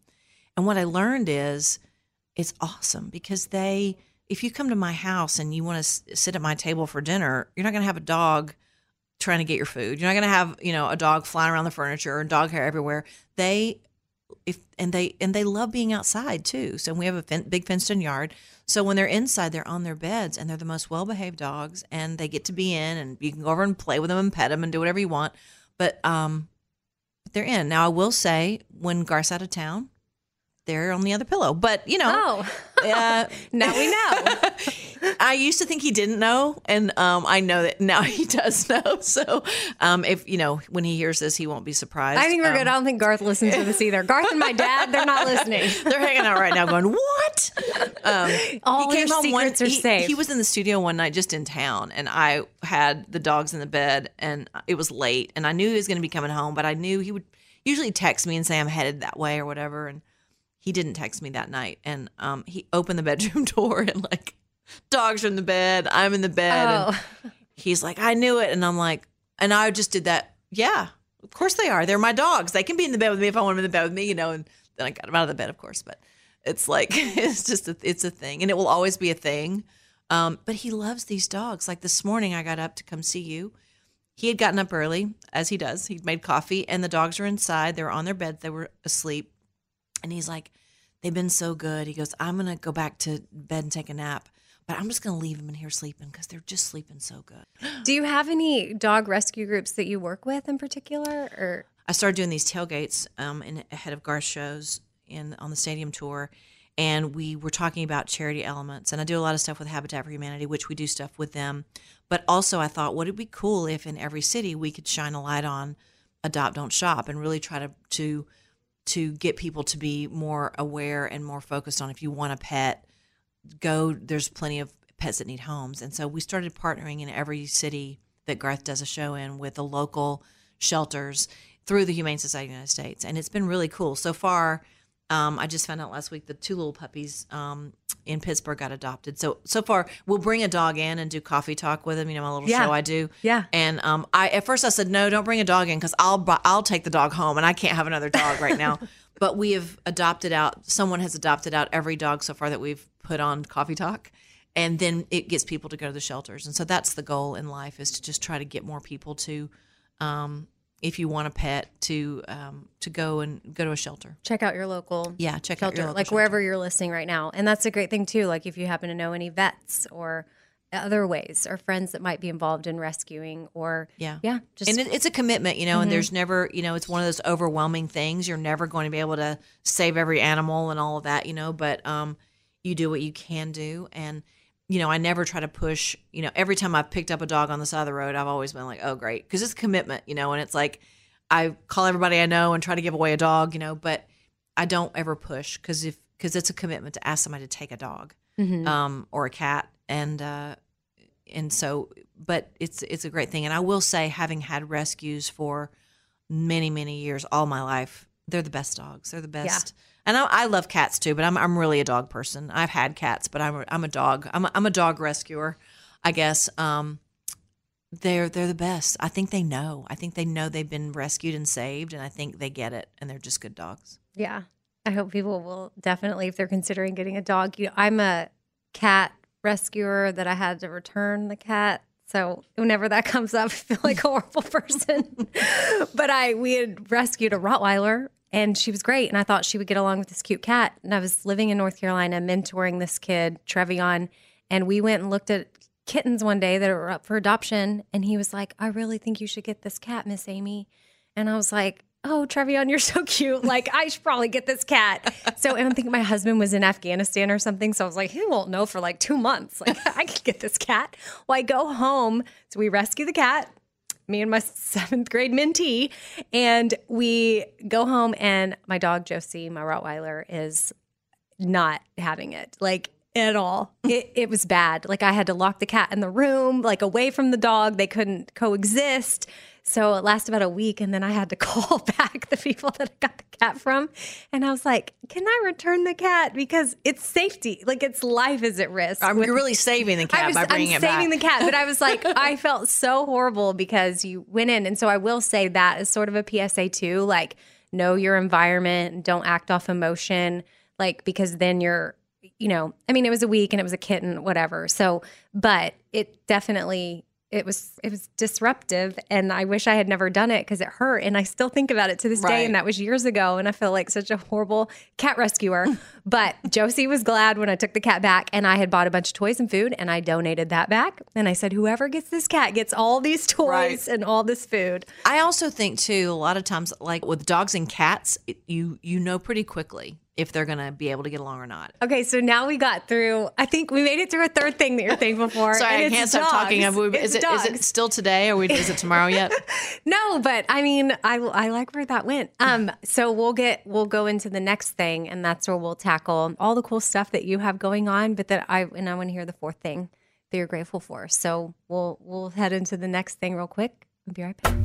And what I learned is it's awesome because if you come to my house and you want to sit at my table for dinner, you're not going to have a dog trying to get your food. You're not going to have, you know, a dog flying around the furniture or dog hair everywhere. They love being outside too. So we have a big fenced-in yard. So when they're inside, they're on their beds, and they're the most well-behaved dogs, and they get to be in, and you can go over and play with them and pet them and do whatever you want. But they're in. Now I will say, when Garth's out of town, they're on the other pillow. But you know, now we know. I used to think he didn't know, and I know that now he does know. So if you know, when he hears this, he won't be surprised. I think we're good. I don't think Garth listens to this either. Garth and my dad, they're not listening. They're hanging out right now, going, "What?" All your secrets are safe. He was in the studio one night, just in town, and I had the dogs in the bed, and it was late, and I knew he was going to be coming home, but I knew he would usually text me and say I'm headed that way or whatever, and he didn't text me that night, and he opened the bedroom door, and like, dogs are in the bed, I'm in the bed, and he's like, I knew it, and I'm like, and I just did that. Yeah, of course they are. They're my dogs. They can be in the bed with me if I want them in the bed with me, you know. And then I got them out of the bed, of course. But it's like, it's a thing, and it will always be a thing. But he loves these dogs. Like this morning, I got up to come see you. He had gotten up early, as he does. He'd made coffee, and the dogs were inside. They were on their beds. They were asleep. And he's like, they've been so good. He goes, I'm going to go back to bed and take a nap, but I'm just going to leave them in here sleeping because they're just sleeping so good. Do you have any dog rescue groups that you work with in particular? Or I started doing these tailgates ahead of Garth shows on the stadium tour. and we were talking about charity elements. And I do a lot of stuff with Habitat for Humanity, which we do stuff with them. But also I thought, would it be cool if in every city we could shine a light on Adopt, Don't Shop and really try to get people to be more aware and more focused on, if you want a pet, go, there's plenty of pets that need homes. And so we started partnering in every city that Garth does a show in with the local shelters through the Humane Society of the United States. And it's been really cool. So far, I just found out last week the two little puppies in Pittsburgh got adopted. So far, we'll bring a dog in and do coffee talk with him. You know, my little show I do. Yeah. And I said, no, don't bring a dog in because I'll take the dog home and I can't have another dog right now. But we have someone has adopted out every dog so far that we've put on coffee talk. And then it gets people to go to the shelters. And so that's the goal in life, is to just try to get more people to, if you want a pet, to go to a shelter. Check out your local shelter, out your local like shelter. Wherever you're listening right now. And that's a great thing, too, like if you happen to know any vets or other ways or friends that might be involved in rescuing or, And it's a commitment, you know, and there's never, you know, it's one of those overwhelming things. You're never going to be able to save every animal and all of that, you know, but you do what you can do. And you know, I never try to push, you know, every time I've picked up a dog on the side of the road, I've always been like, oh, great. Because it's a commitment, you know, and it's like I call everybody I know and try to give away a dog, you know, but I don't ever push because it's a commitment to ask somebody to take a dog or a cat. And so, but it's a great thing. And I will say, having had rescues for many, many years, all my life, they're the best dogs. They're the best. Yeah. And I love cats too, but I'm really a dog person. I've had cats, but I'm a dog. I'm a dog rescuer, I guess. They're the best. I think they know. I think they know they've been rescued and saved, and I think they get it. And they're just good dogs. Yeah, I hope people will definitely, if they're considering getting a dog. You know, I'm a cat rescuer that I had to return the cat. So whenever that comes up, I feel like a horrible person. But we had rescued a Rottweiler. And she was great, and I thought she would get along with this cute cat. And I was living in North Carolina mentoring this kid, Trevion, and we went and looked at kittens one day that were up for adoption, and he was like, I really think you should get this cat, Miss Amy. And I was like, oh, Trevion, you're so cute. Like, I should probably get this cat. So and I think my husband was in Afghanistan or something, so I was like, he won't know for like 2 months. Like, I could get this cat. Well, I go home, so we rescue the cat. Me and my 7th grade mentee, and we go home, and my dog Josie, my Rottweiler, is not having it, like, at all. It was bad. Like, I had to lock the cat in the room, like, away from the dog. They couldn't coexist. So it lasted about a week, and then I had to call back the people that I got the cat from, and I was like, can I return the cat? Because it's safety. Like, its life is at risk. You're really saving the cat by bringing it back. I'm saving the cat, but I was like, I felt so horrible because you went in. And so I will say that is sort of a PSA too, like, know your environment, don't act off emotion, like, because then you're, you know, I mean, it was a week and it was a kitten, whatever. So, but it definitely... It was disruptive, and I wish I had never done it because it hurt, and I still think about it to this day, and that was years ago, and I feel like such a horrible cat rescuer. But Josie was glad when I took the cat back, and I had bought a bunch of toys and food, and I donated that back, and I said, whoever gets this cat gets all these toys and all this food. I also think, too, a lot of times, like with dogs and cats, you know pretty quickly if they're going to be able to get along or not. Okay, so now we got through, I think we made it through a third thing that you're thankful for. Sorry, I can't stop talking. Is it still today, or is it tomorrow yet? No, but I mean, I like where that went. So we'll go into the next thing, and that's where we'll tackle all the cool stuff that you have going on, but I want to hear the fourth thing that you're grateful for. So we'll head into the next thing real quick. We'll be right back.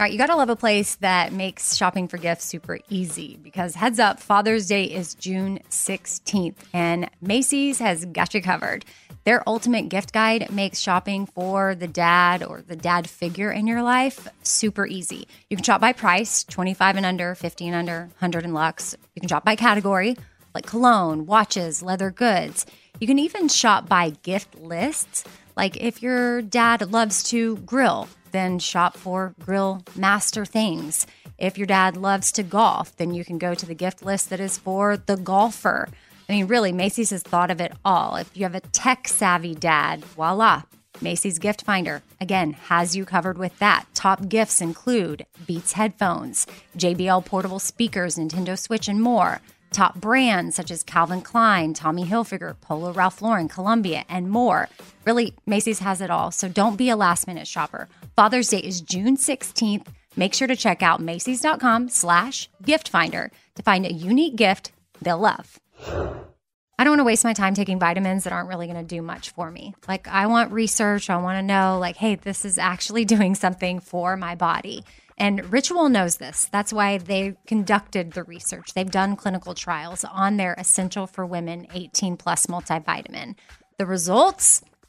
All right, you got to love a place that makes shopping for gifts super easy, because heads up, Father's Day is June 16th, and Macy's has got you covered. Their ultimate gift guide makes shopping for the dad or the dad figure in your life super easy. You can shop by price, 25 and under, 50 and under, 100 and luxe. You can shop by category, like cologne, watches, leather goods. You can even shop by gift lists, like if your dad loves to grill, then shop for grill master things. If your dad loves to golf, then you can go to the gift list that is for the golfer. I mean, really, Macy's has thought of it all. If you have a tech-savvy dad, voila, Macy's Gift Finder, again, has you covered with that. Top gifts include Beats headphones, JBL portable speakers, Nintendo Switch, and more. Top brands such as Calvin Klein, Tommy Hilfiger, Polo Ralph Lauren, Columbia, and more. Really, Macy's has it all, so don't be a last-minute shopper. Father's Day is June 16th. Make sure to check out Macy's.com/giftfinder to find a unique gift they'll love. I don't want to waste my time taking vitamins that aren't really going to do much for me. Like, I want research. I want to know, like, hey, this is actually doing something for my body. And Ritual knows this. That's why they conducted the research. They've done clinical trials on their Essential for Women 18+ multivitamin. The results,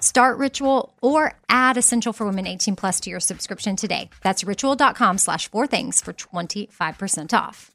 Start Ritual or add Essential for Women 18+ to your subscription today. That's ritual.com/4things for 25% off.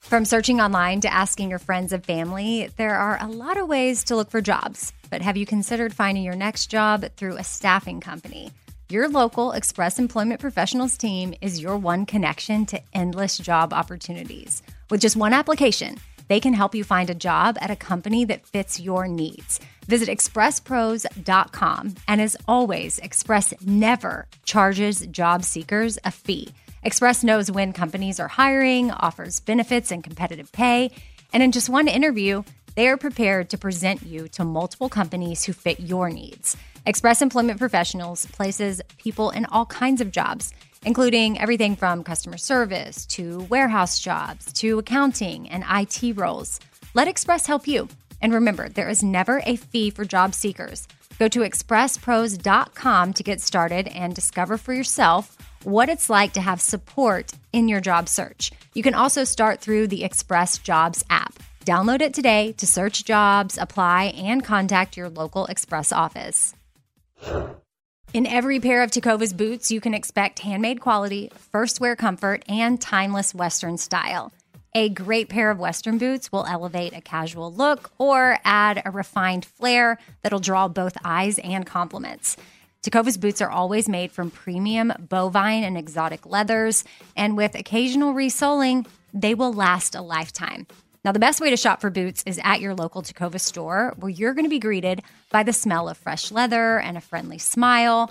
From searching online to asking your friends and family, there are a lot of ways to look for jobs. But have you considered finding your next job through a staffing company? Your local Express Employment Professionals team is your one connection to endless job opportunities. With just one application, they can help you find a job at a company that fits your needs. Visit expresspros.com. And as always, Express never charges job seekers a fee. Express knows when companies are hiring, offers benefits and competitive pay. And in just one interview, they are prepared to present you to multiple companies who fit your needs. Express Employment Professionals places people in all kinds of jobs, including everything from customer service to warehouse jobs to accounting and IT roles. Let Express help you. And remember, there is never a fee for job seekers. Go to expresspros.com to get started and discover for yourself what it's like to have support in your job search. You can also start through the Express Jobs app. Download it today to search jobs, apply, and contact your local Express office. In every pair of Tecovas boots, you can expect handmade quality, first wear comfort, and timeless Western style. A great pair of Western boots will elevate a casual look or add a refined flair that'll draw both eyes and compliments. Tecovas boots are always made from premium bovine and exotic leathers, and with occasional resoling, they will last a lifetime. Now, the best way to shop for boots is at your local Tecovas store, where you're going to be greeted by the smell of fresh leather and a friendly smile.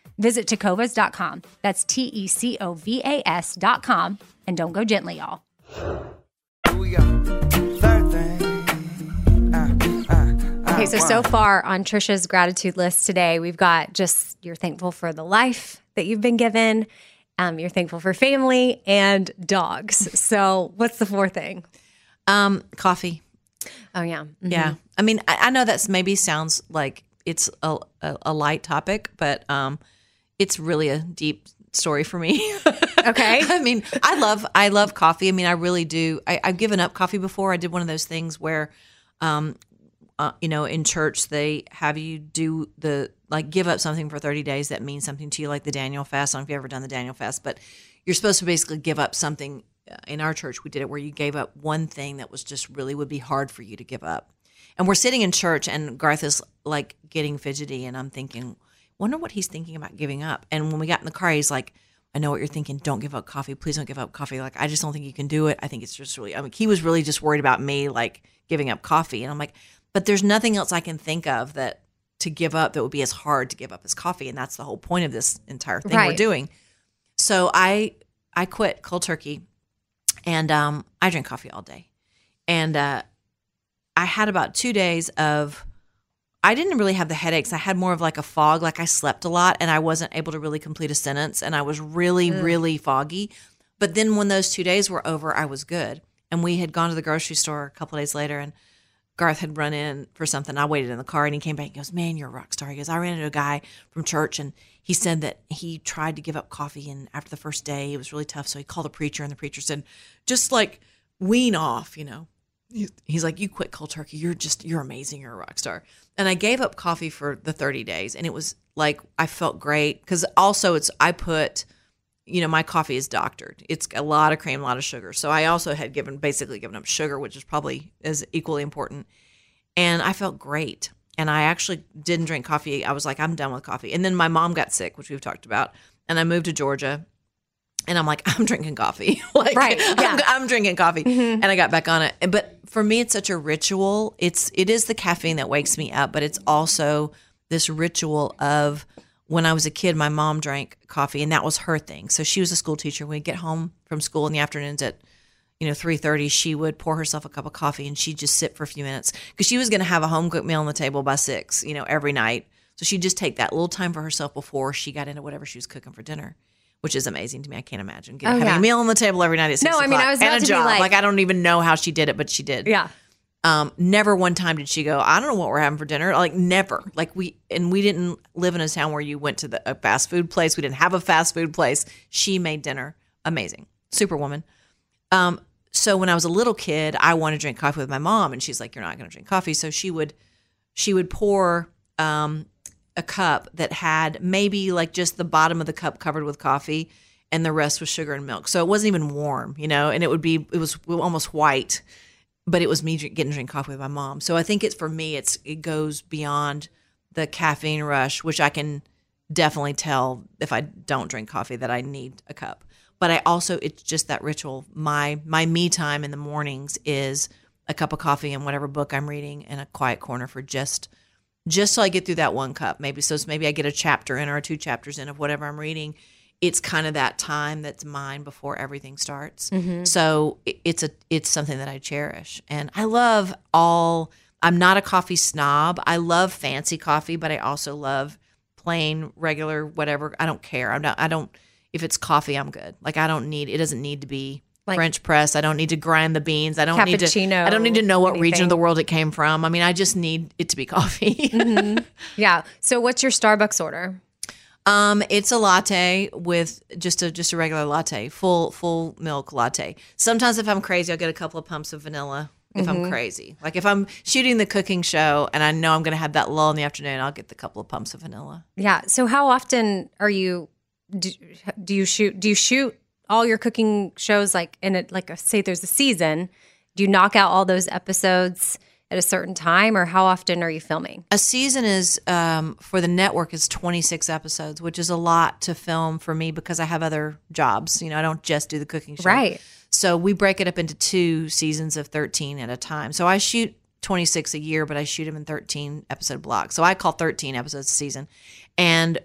Visit Tecovas.com. That's Tecovas.com. And don't go gently, y'all. Okay, so far on Trisha's gratitude list today, we've got just you're thankful for the life that you've been given. You're thankful for family and dogs. So what's the fourth thing? Coffee. Oh, yeah. Mm-hmm. Yeah. I mean, I know that's maybe sounds like it's a light topic, but it's really a deep story for me. Okay. I mean, I love coffee. I mean, I really do. I've given up coffee before. I did one of those things where, in church, they have you do give up something for 30 days that means something to you, like the Daniel fast. I don't know if you've ever done the Daniel fast, but you're supposed to basically give up something. In our church, we did it where you gave up one thing that was just really would be hard for you to give up. And we're sitting in church and Garth is like getting fidgety and I'm thinking, wonder what he's thinking about giving up. And when we got in the car, he's like, I know what you're thinking. Don't give up coffee. Please don't give up coffee. Like, I just don't think you can do it. I think it's just really, I mean, he was really just worried about me, like, giving up coffee. And I'm like, but there's nothing else I can think of that to give up that would be as hard to give up as coffee. And that's the whole point of this entire thing we're doing. So I quit cold turkey, and I drink coffee all day. And I had about 2 days of, I didn't really have the headaches. I had more of like a fog, like I slept a lot and I wasn't able to really complete a sentence. And I was really, really foggy. But then when those 2 days were over, I was good. And we had gone to the grocery store a couple of days later, and Garth had run in for something. I waited in the car, and he came back and goes, "Man, you're a rock star." He goes, "I ran into a guy from church, and he said that he tried to give up coffee, and after the first day, it was really tough. So he called the preacher, and the preacher said, just like wean off, you know." He's like, "You quit cold turkey. You're amazing. You're a rock star." And I gave up coffee for the 30 days. And it was like, I felt great. Cause also I put, you know, my coffee is doctored. It's a lot of cream, a lot of sugar. So I also had basically given up sugar, which is probably as equally important. And I felt great. And I actually didn't drink coffee. I was like, I'm done with coffee. And then my mom got sick, which we've talked about. And I moved to Georgia. And I'm like, I'm drinking coffee. Like, right. Yeah. I'm drinking coffee. Mm-hmm. And I got back on it. But for me, it's such a ritual. It is the caffeine that wakes me up, but it's also this ritual of when I was a kid, my mom drank coffee, and that was her thing. So she was a school teacher. We'd get home from school in the afternoons at, 3:30. She would pour herself a cup of coffee, and she'd just sit for a few minutes because she was going to have a home-cooked meal on the table by 6, every night. So she'd just take that little time for herself before she got into whatever she was cooking for dinner. Which is amazing to me. I can't imagine having a meal on the table every night at 6 o'clock. No, I mean, I was about to be like... I don't even know how she did it, but she did. Yeah. Never one time did she go, "I don't know what we're having for dinner." Like, never. Like, we didn't live in a town where you went to a fast food place. We didn't have a fast food place. She made dinner. Amazing. Superwoman. So when I was a little kid, I wanted to drink coffee with my mom, and she's like, "You're not going to drink coffee." So she would pour... a cup that had maybe like just the bottom of the cup covered with coffee, and the rest was sugar and milk. So it wasn't even warm, and it was almost white, but it was me getting to drink coffee with my mom. So I think it goes beyond the caffeine rush, which I can definitely tell if I don't drink coffee that I need a cup. But I also, it's just that ritual. My me time in the mornings is a cup of coffee and whatever book I'm reading in a quiet corner for just so I get through that one cup. Maybe I get a chapter in or 2 chapters in of whatever I'm reading. It's kind of that time that's mine before everything starts. Mm-hmm. So it's something that I cherish. And I love I'm not a coffee snob. I love fancy coffee, but I also love plain, regular, whatever. I don't care. If it's coffee, I'm good. Like, it doesn't need to be like French press. I don't need to grind the beans. I don't need to know what region of the world it came from. I mean, I just need it to be coffee. Mm-hmm. Yeah. So what's your Starbucks order? It's a latte with just a regular latte, full milk latte. Sometimes if I'm crazy, I'll get a couple of pumps of vanilla if mm-hmm. I'm crazy. Like if I'm shooting the cooking show and I know I'm going to have that lull in the afternoon, I'll get the couple of pumps of vanilla. Yeah. So how often are you, do you shoot all your cooking shows, say there's a season, do you knock out all those episodes at a certain time, or how often are you filming? A season is, for the network, is 26 episodes, which is a lot to film for me because I have other jobs. I don't just do the cooking show. Right. So we break it up into 2 seasons of 13 at a time. So I shoot 26 a year, but I shoot them in 13 episode blocks. So I call 13 episodes a season. And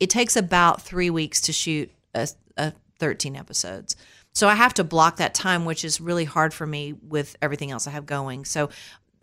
it takes about 3 weeks to shoot a 13 episodes. So I have to block that time, which is really hard for me with everything else I have going. So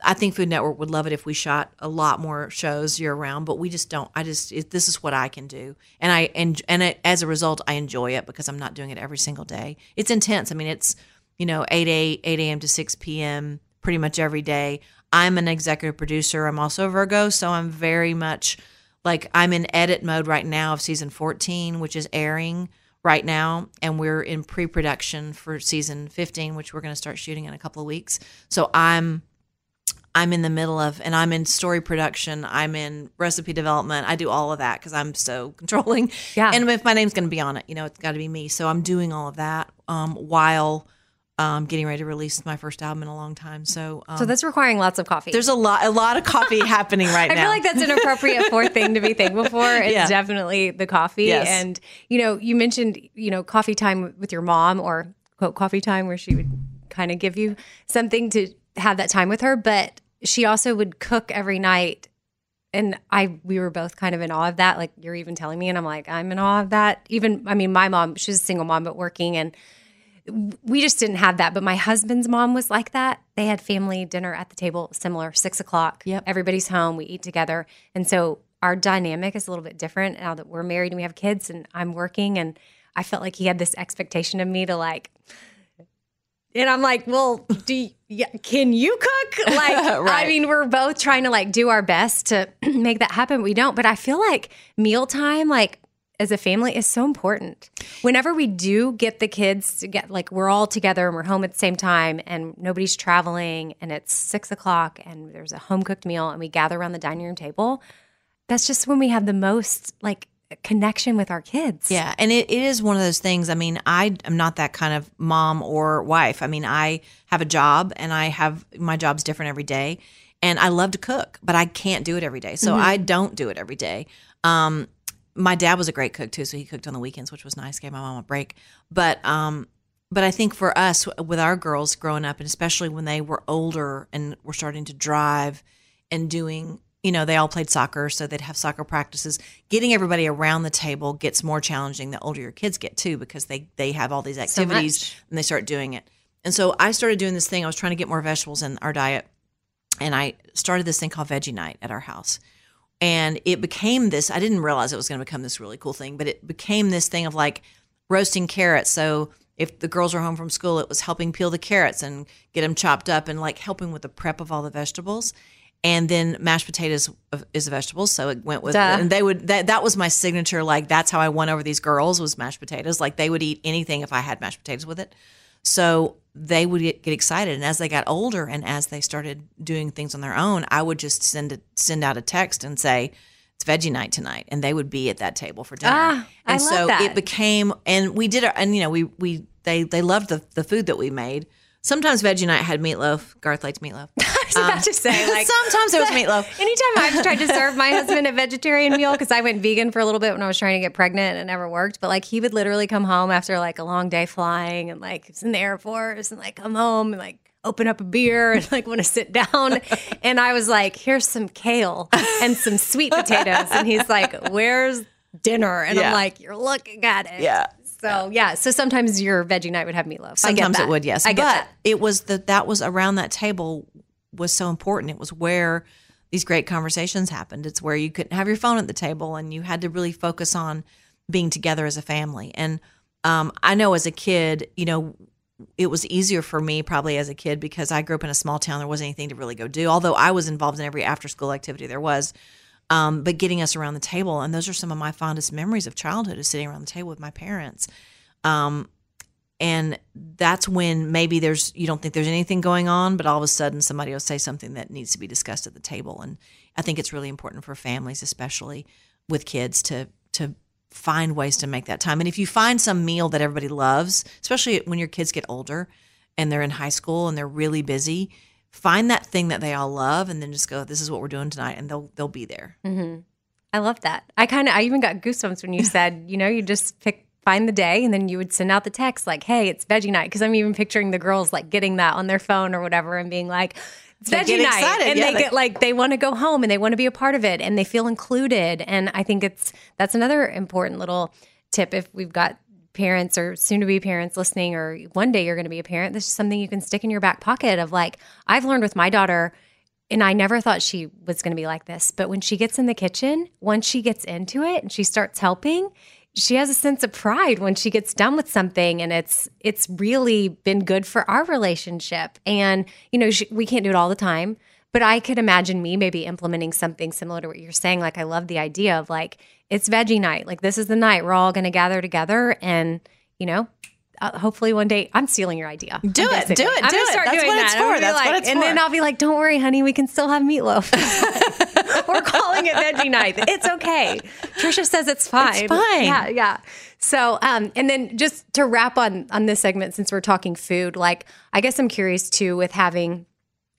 I think Food Network would love it if we shot a lot more shows year round, but we just don't. This is what I can do. And as a result, I enjoy it because I'm not doing it every single day. It's intense. I mean, it's, 8 a.m. to 6 p.m. pretty much every day. I'm an executive producer. I'm also a Virgo, so I'm very much like I'm in edit mode right now of season 14, which is airing right now, and we're in pre-production for season 15, which we're going to start shooting in a couple of weeks. So I'm in the middle of, and I'm in story production, I'm in recipe development, I do all of that because I'm so controlling. Yeah. And if my name's going to be on it, it's got to be me. So I'm doing all of that while Getting ready to release my first album in a long time. So that's requiring lots of coffee. There's a lot of coffee happening right now. I feel like that's an appropriate fourth thing to be thankful for. It's definitely the coffee. Yes. And, you mentioned, coffee time with your mom, or quote, coffee time, where she would kind of give you something to have that time with her. But she also would cook every night. And we were both kind of in awe of that. Like, you're even telling me, and I'm like, I'm in awe of that. Even, my mom, she was a single mom, but working, and we just didn't have that. But my husband's mom was like that. They had family dinner at the table, similar, 6:00. Yep. Everybody's home. We eat together. And so our dynamic is a little bit different now that we're married and we have kids and I'm working. And I felt like he had this expectation of me to and I'm like, well, can you cook? Right. We're both trying to do our best to make that happen. We don't. But I feel like mealtime, as a family, is so important. Whenever we do get the kids to get, we're all together and we're home at the same time and nobody's traveling and it's 6:00 and there's a home-cooked meal and we gather around the dining room table, that's just when we have the most, connection with our kids. Yeah, and it is one of those things. I am not that kind of mom or wife. I have a job and my job's different every day. And I love to cook, but I can't do it every day. So I don't do it every day. My dad was a great cook too, so he cooked on the weekends, which was nice. Gave my mom a break, but I think for us, with our girls growing up, and especially when they were older and were starting to drive and doing, they all played soccer, so they'd have soccer practices. Getting everybody around the table gets more challenging the older your kids get too, because they have all these activities and they start doing it. And so I started doing this thing. I was trying to get more vegetables in our diet, and I started this thing called Veggie Night at our house. And it became this, I didn't realize it was going to become this really cool thing, but it became this thing of roasting carrots. So if the girls were home from school, it was helping peel the carrots and get them chopped up and helping with the prep of all the vegetables. And then mashed potatoes is a vegetable. So it went with, and they would, that was my signature. That's how I won over these girls, was mashed potatoes. They would eat anything if I had mashed potatoes with it. So they would get excited. And as they got older and as they started doing things on their own, I would just send out a text and say, it's Veggie Night tonight. And they would be at that table for dinner. And I love that. It became, and we did, and they loved the food that we made. Sometimes Veggie Night had meatloaf. Garth likes meatloaf. I was about to say, sometimes it was meatloaf. Anytime I've tried to serve my husband a vegetarian meal, because I went vegan for a little bit when I was trying to get pregnant and it never worked, but he would literally come home after a long day flying and it's in the Air Force and come home and open up a beer and want to sit down. And I was like, here's some kale and some sweet potatoes. And he's like, where's dinner? And I'm like, you're looking at it. Yeah. So, yeah. So sometimes your Veggie Night would have meatloaf. Sometimes it would, yes. I get that. But it was that was around that table was so important. It was where these great conversations happened. It's where you couldn't have your phone at the table and you had to really focus on being together as a family. And I know as a kid, it was easier for me probably as a kid because I grew up in a small town. There wasn't anything to really go do, although I was involved in every after-school activity there was. But getting us around the table, and those are some of my fondest memories of childhood, is sitting around the table with my parents. And that's when maybe you don't think there's anything going on, but all of a sudden somebody will say something that needs to be discussed at the table. And I think it's really important for families, especially with kids, to find ways to make that time. And if you find some meal that everybody loves, especially when your kids get older and they're in high school and they're really busy, find that thing that they all love and then just go, this is what we're doing tonight. And they'll be there. Mm-hmm. I love that. I even got goosebumps when you said, you just find the day and then you would send out the text hey, it's Veggie Night. Cause I'm even picturing the girls getting that on their phone or whatever and being like, it's Veggie Night. Excited. And they get they want to go home and they want to be a part of it and they feel included. And I think that's another important little tip. If we've got parents or soon-to-be parents listening, or one day you're going to be a parent, this is something you can stick in your back pocket of I've learned with my daughter, and I never thought she was going to be like this, but when she gets in the kitchen, once she gets into it and she starts helping, she has a sense of pride when she gets done with something, and it's really been good for our relationship. And, we can't do it all the time, but I could imagine me maybe implementing something similar to what you're saying. I love the idea of it's Veggie Night. This is the night we're all going to gather together and, hopefully one day, I'm stealing your idea. Do it. I'm going to start doing that. That's what it's for. And then I'll be don't worry, honey, we can still have meatloaf. We're calling it Veggie Night. It's okay. Trisha says it's fine. It's fine. Yeah. So, and then just to wrap on this segment, since we're talking food, like, I guess I'm curious too, with having,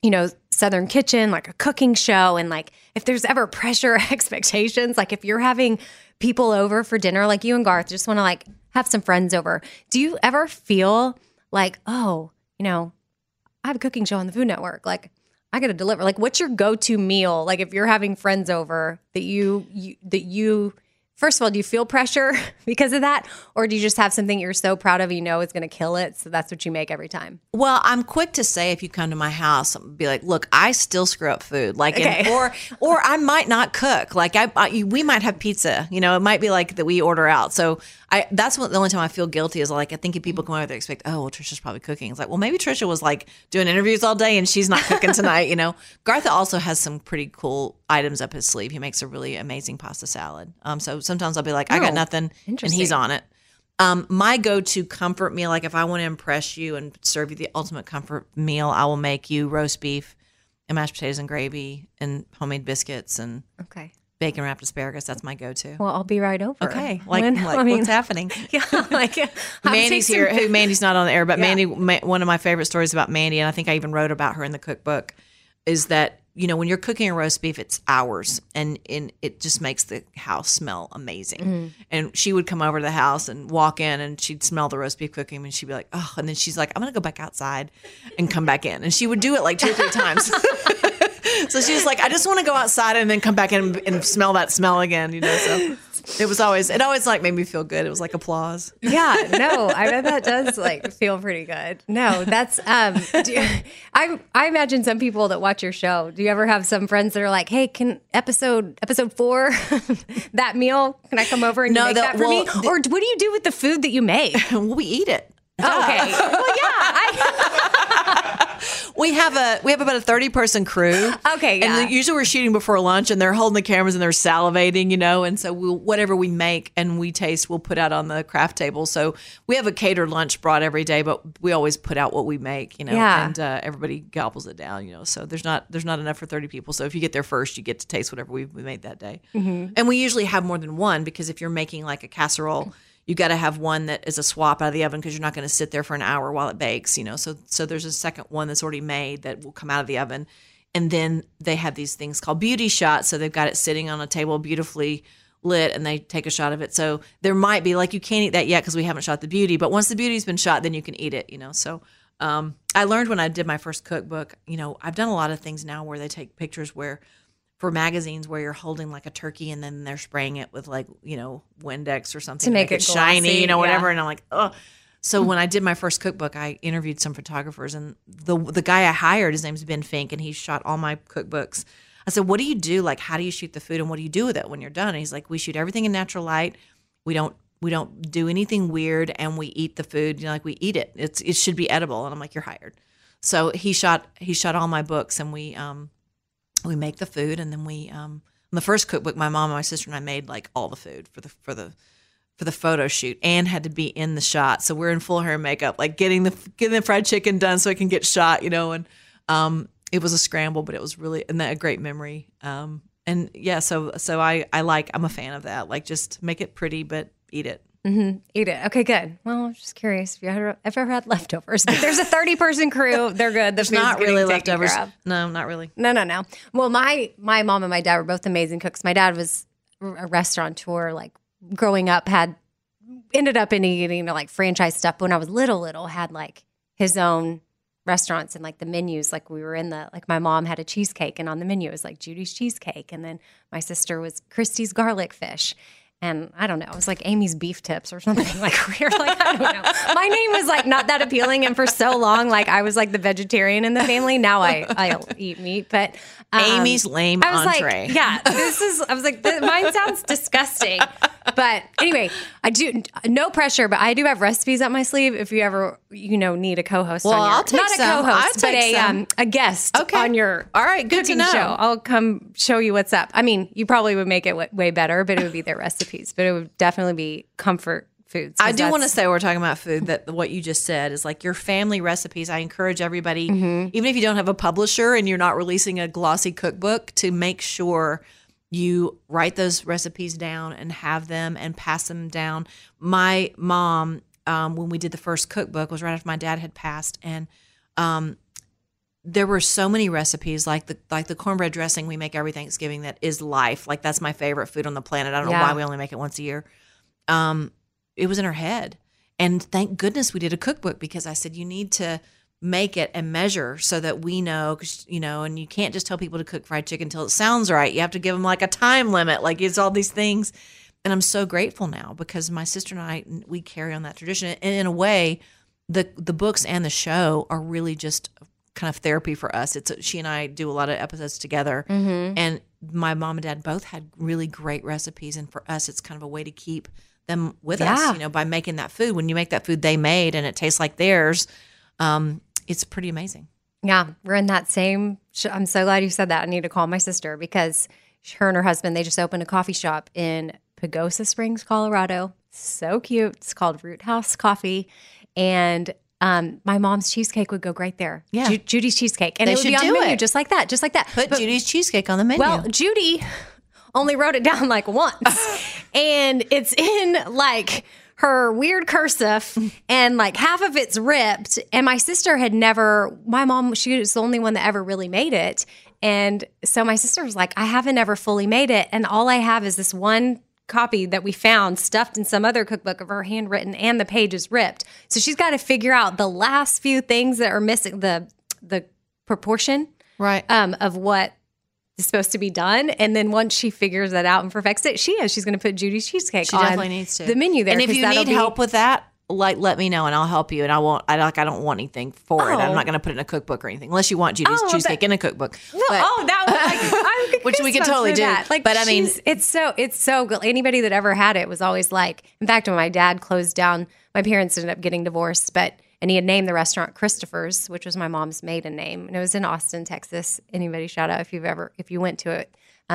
you know, Southern Kitchen, like a cooking show, and like, if there's ever pressure or expectations, like if you're having people over for dinner, like you and Garth just want to like have some friends over, do you ever feel like, oh, you know, I have a cooking show on the Food Network, like I got to deliver, like what's your go-to meal? Like if you're having friends over that you first of all, do you feel pressure because of that? Or do you just have something you're so proud of, you know, is going to kill it, so that's what you make every time? Well, I'm quick to say, if you come to my house, I'll be like, look, I still screw up food. Like, okay. or I might not cook. Like we might have pizza, you know, it might be like that we order out. So that's what the only time I feel guilty is, like, I think if people come over, they expect, oh, well, Trisha's probably cooking. It's like, well, maybe Trisha was like doing interviews all day and she's not cooking tonight, you know. Garth also has some pretty cool items up his sleeve. He makes a really amazing pasta salad. So sometimes I'll be like, I got nothing, and he's on it. My go-to comfort meal, like if I want to impress you and serve you the ultimate comfort meal, I will make you roast beef and mashed potatoes and gravy and homemade biscuits and bacon wrapped asparagus. That's my go-to. Well, I'll be right over. Okay, what's happening? Yeah, like Mandy's here. Who Mandy's not on the air, but yeah. Mandy. One of my favorite stories about Mandy, and I think I even wrote about her in the cookbook, is that, you know, when you're cooking a roast beef, it's hours, and it just makes the house smell amazing. Mm-hmm. And she would come over to the house and walk in, and she'd smell the roast beef cooking, and she'd be like, oh, and then she's like, I'm going to go back outside and come back in. And she would do it like 2 or 3 times. So she's like, I just want to go outside and then come back in and smell that smell again, you know, so. It always like made me feel good. It was like applause. Yeah, no, I bet that does like feel pretty good. No, that's, I imagine some people that watch your show, do you ever have some friends that are like, hey, can episode 4, that meal, can I come over and make that for me? Or what do you do with the food that you make? We eat it. Oh, okay. Well, yeah. We have about a 30-person crew. Okay, yeah. And usually we're shooting before lunch, and they're holding the cameras and they're salivating, you know. And so whatever we make and we taste, we'll put out on the craft table. So we have a catered lunch brought every day, but we always put out what we make, you know. Yeah. And everybody gobbles it down, you know. So there's not enough for 30 people. So if you get there first, you get to taste whatever we made that day. Mm-hmm. And we usually have more than one, because if you're making like a casserole, you got to have one that is a swap out of the oven, because you're not going to sit there for an hour while it bakes, you know. So there's a second one that's already made that will come out of the oven. And then they have these things called beauty shots. So they've got it sitting on a table beautifully lit, and they take a shot of it. So there might be like, you can't eat that yet because we haven't shot the beauty. But once the beauty's been shot, then you can eat it, you know. So I learned when I did my first cookbook, you know, I've done a lot of things now where they take pictures where – for magazines where you're holding like a turkey and then they're spraying it with like, you know, Windex or something to make it shiny, glossy, you know, whatever. Yeah. And I'm like, oh. So when I did my first cookbook, I interviewed some photographers, and the guy I hired, his name's Ben Fink, and he shot all my cookbooks. I said, what do you do? Like, how do you shoot the food, and what do you do with it when you're done? And he's like, we shoot everything in natural light. We don't do anything weird, and we eat the food. You know, like, we eat it. It should be edible. And I'm like, you're hired. So he shot all my books, and we make the food, and then in the first cookbook, my mom, my sister, and I made like all the food for the photo shoot, and had to be in the shot. So we're in full hair and makeup, like getting the fried chicken done so it can get shot, you know. And it was a scramble, but it was really a great memory. And yeah, so I'm a fan of that. Like, just make it pretty, but eat it. Mm-hmm. Eat it. Okay, good. Well, I'm just curious if you ever had leftovers. But there's a 30-person crew. They're good. There's not really leftovers. No, not really. No. Well, my mom and my dad were both amazing cooks. My dad was a restaurateur. Like, growing up, ended up in eating, you know, like franchise stuff. But when I was little, had like his own restaurants, and like the menus, like we were in the, like my mom had a cheesecake, and on the menu it was like Judy's cheesecake, and then my sister was Christie's garlic fish. And I don't know, it was like Amy's beef tips or something. Like, we were like, I don't know. My name was like not that appealing. And for so long, like I was like the vegetarian in the family. Now I'll eat meat. But Amy's lame entree. Like, yeah, mine sounds disgusting. But anyway, no pressure, but I do have recipes up my sleeve if you ever, you know, need a co-host. Well, I'll take some. Not a co-host, but a guest on your cooking show. I'll come show you what's up. I mean, you probably would make it way better, but it would be their recipe. But it would definitely be comfort foods. I do want to say, we're talking about food, that what you just said is like your family recipes. I encourage everybody, mm-hmm. even if you don't have a publisher and you're not releasing a glossy cookbook, to make sure you write those recipes down and have them and pass them down. My mom, when we did the first cookbook, was right after my dad had passed, and there were so many recipes, like the cornbread dressing we make every Thanksgiving that is life. Like, that's my favorite food on the planet. I don't know why we only make it once a year. It was in her head. And thank goodness we did a cookbook, because I said, you need to make it and measure so that we know, cause, you know, and you can't just tell people to cook fried chicken until it sounds right. You have to give them like a time limit, like it's all these things. And I'm so grateful now, because my sister and I, we carry on that tradition. And in a way, the books and the show are really just kind of therapy for us. It's she and I do a lot of episodes together, mm-hmm. and my mom and dad both had really great recipes. And for us, it's kind of a way to keep them with us, you know, by making that food. When you make that food they made and it tastes like theirs, it's pretty amazing. Yeah, we're in that same. I'm so glad you said that. I need to call my sister, because her and her husband, they just opened a coffee shop in Pagosa Springs, Colorado. So cute. It's called Root House Coffee. And my mom's cheesecake would go great there. Yeah. Judy's cheesecake. And they it would be on the menu just like that, just like that. Put Judy's cheesecake on the menu. Well, Judy only wrote it down like once. And it's in like her weird cursive, and like half of it's ripped. And my sister had never, my mom, she was the only one that ever really made it. And so my sister was like, I haven't ever fully made it. And all I have is this one copy that we found stuffed in some other cookbook of her handwritten, and the page is ripped. So she's got to figure out the last few things that are missing, the proportion of what is supposed to be done. And then once she figures that out and perfects it, she's going to put Judy's cheesecake on the menu there. And if you need help with that, like, let me know and I'll help you. And I don't want anything for it. I'm not going to put it in a cookbook or anything, unless you want Judy's cheesecake in a cookbook. No, that was like, which we could totally do. Like, but I mean, it's so good. Anybody that ever had it was always like, in fact, when my dad closed down, my parents ended up getting divorced, and he had named the restaurant Christopher's, which was my mom's maiden name. And it was in Austin, Texas. Anybody shout out if you went to it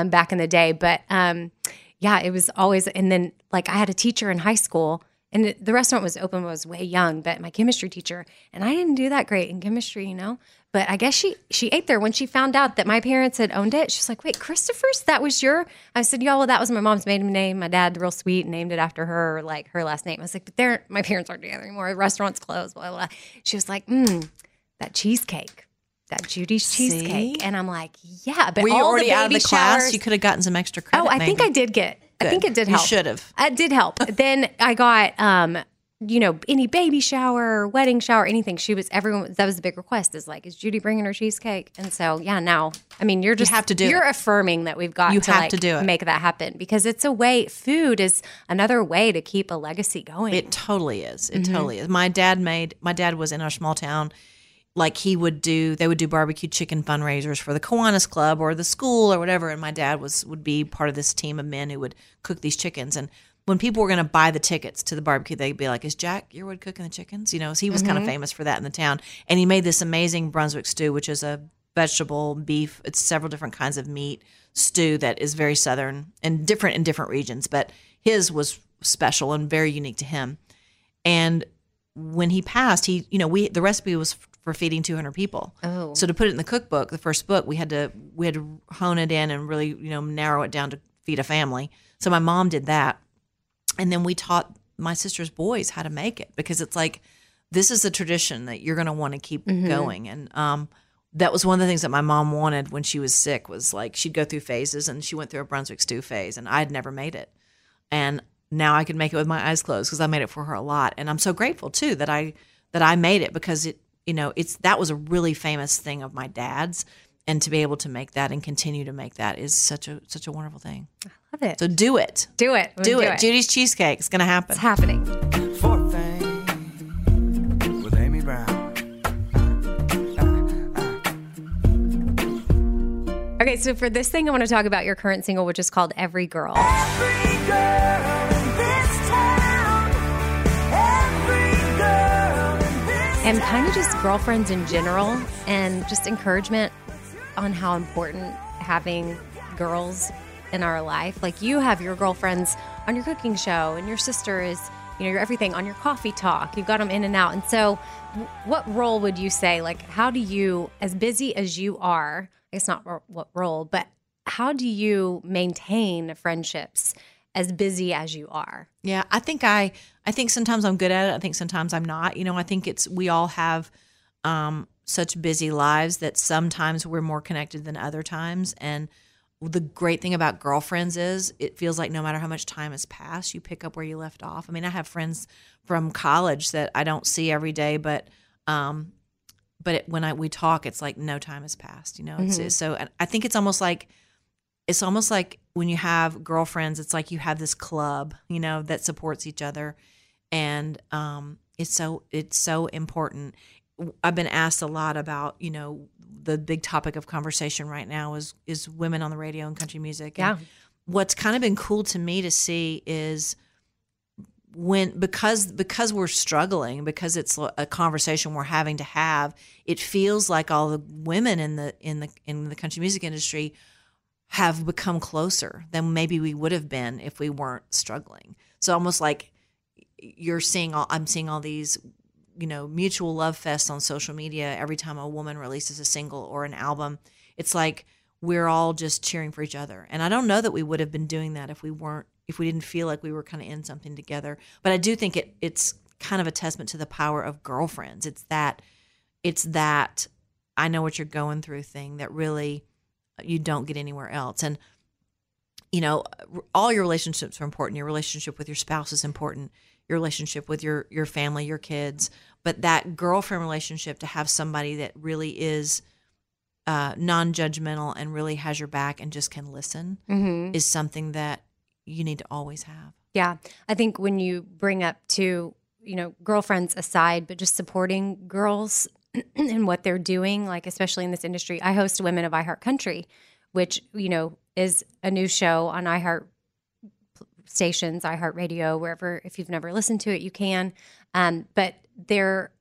back in the day, but it was always, and then like I had a teacher in high school. And the restaurant was open when I was way young, but my chemistry teacher, and I didn't do that great in chemistry, you know, but I guess she ate there when she found out that my parents had owned it. She's like, wait, Christopher's, that was your, I said, yeah, well, that was my mom's maiden name. My dad, real sweet, named it after her, like her last name. I was like, but my parents aren't together anymore. The restaurant's closed, blah, blah, blah. She was like, that cheesecake. That Judy's cheesecake. See? And I'm like, yeah, but were you all already the baby out of the showers, class? You could have gotten some extra credit. Oh, I think I did get. Good. I think it did help. You should have. It did help. Then I got, any baby shower, wedding shower, anything. That was the big request is Judy bringing her cheesecake? And so, yeah, now, I mean, you're affirming that we've got to make that happen, because it's a way, food is another way to keep a legacy going. It totally is. It mm-hmm. totally is. My dad was in our small town. Like they would do barbecue chicken fundraisers for the Kiwanis Club or the school or whatever. And my dad would be part of this team of men who would cook these chickens. And when people were going to buy the tickets to the barbecue, they'd be like, is Jack Yearwood cooking the chickens? You know, so he was mm-hmm. kind of famous for that in the town. And he made this amazing Brunswick stew, which is a vegetable, beef. It's several different kinds of meat stew that is very Southern and different in different regions. But his was special and very unique to him. And when he passed, the recipe was for feeding 200 people. Oh. So to put it in the cookbook, the first book, we had to hone it in and really, narrow it down to feed a family. So my mom did that. And then we taught my sister's boys how to make it, because it's like, this is a tradition that you're going to want to keep mm-hmm. going. And that was one of the things that my mom wanted when she was sick, was like, she'd go through phases, and she went through a Brunswick stew phase, and I'd never made it. And now I can make it with my eyes closed, because I made it for her a lot. And I'm so grateful too that I made it, because it, that was a really famous thing of my dad's, and to be able to make that and continue to make that is such a wonderful thing. I love it. So do it. Do it. Do it. Judy's cheesecake. It's going to happen. It's happening. Fourth thing with Amy Brown. Okay, so for this thing, I want to talk about your current single, which is called Every Girl. Every girl. And kind of just girlfriends in general, and just encouragement on how important having girls in our life. Like, you have your girlfriends on your cooking show, and your sister is, your everything on your coffee talk. You've got them in and out. And so what role would you say, like, how do you, as busy as you are, I guess not what role, but how do you maintain friendships as busy as you are? Yeah, I think sometimes I'm good at it. I think sometimes I'm not. You know, I think it's we all have such busy lives that sometimes we're more connected than other times. And the great thing about girlfriends is it feels like no matter how much time has passed, you pick up where you left off. I mean, I have friends from college that I don't see every day, but when we talk, it's like no time has passed, you know? Mm-hmm. So I think it's almost like when you have girlfriends, it's like you have this club, you know, that supports each other. And it's so important. I've been asked a lot about, you know, the big topic of conversation right now is women on the radio and country music. Yeah. And what's kind of been cool to me to see is when, because we're struggling, because it's a conversation we're having to have, it feels like all the women in the country music industry have become closer than maybe we would have been if we weren't struggling. So almost like I'm seeing all these, you know, mutual love fest on social media. Every time a woman releases a single or an album, it's like we're all just cheering for each other. And I don't know that we would have been doing that if we didn't feel like we were kind of in something together. But I do think it's kind of a testament to the power of girlfriends. It's that I know what you're going through thing that really you don't get anywhere else. And, you know, all your relationships are important. Your relationship with your spouse is important. Your relationship with your family, your kids, but that girlfriend relationship, to have somebody that really is non-judgmental and really has your back and just can listen mm-hmm. is something that you need to always have. Yeah. I think when you bring up too, you know, girlfriends aside, but just supporting girls and what they're doing, like especially in this industry, I host Women of iHeart Country, which, you know, is a new show on iHeart stations, iHeart Radio, wherever, if you've never listened to it, you can. But they're,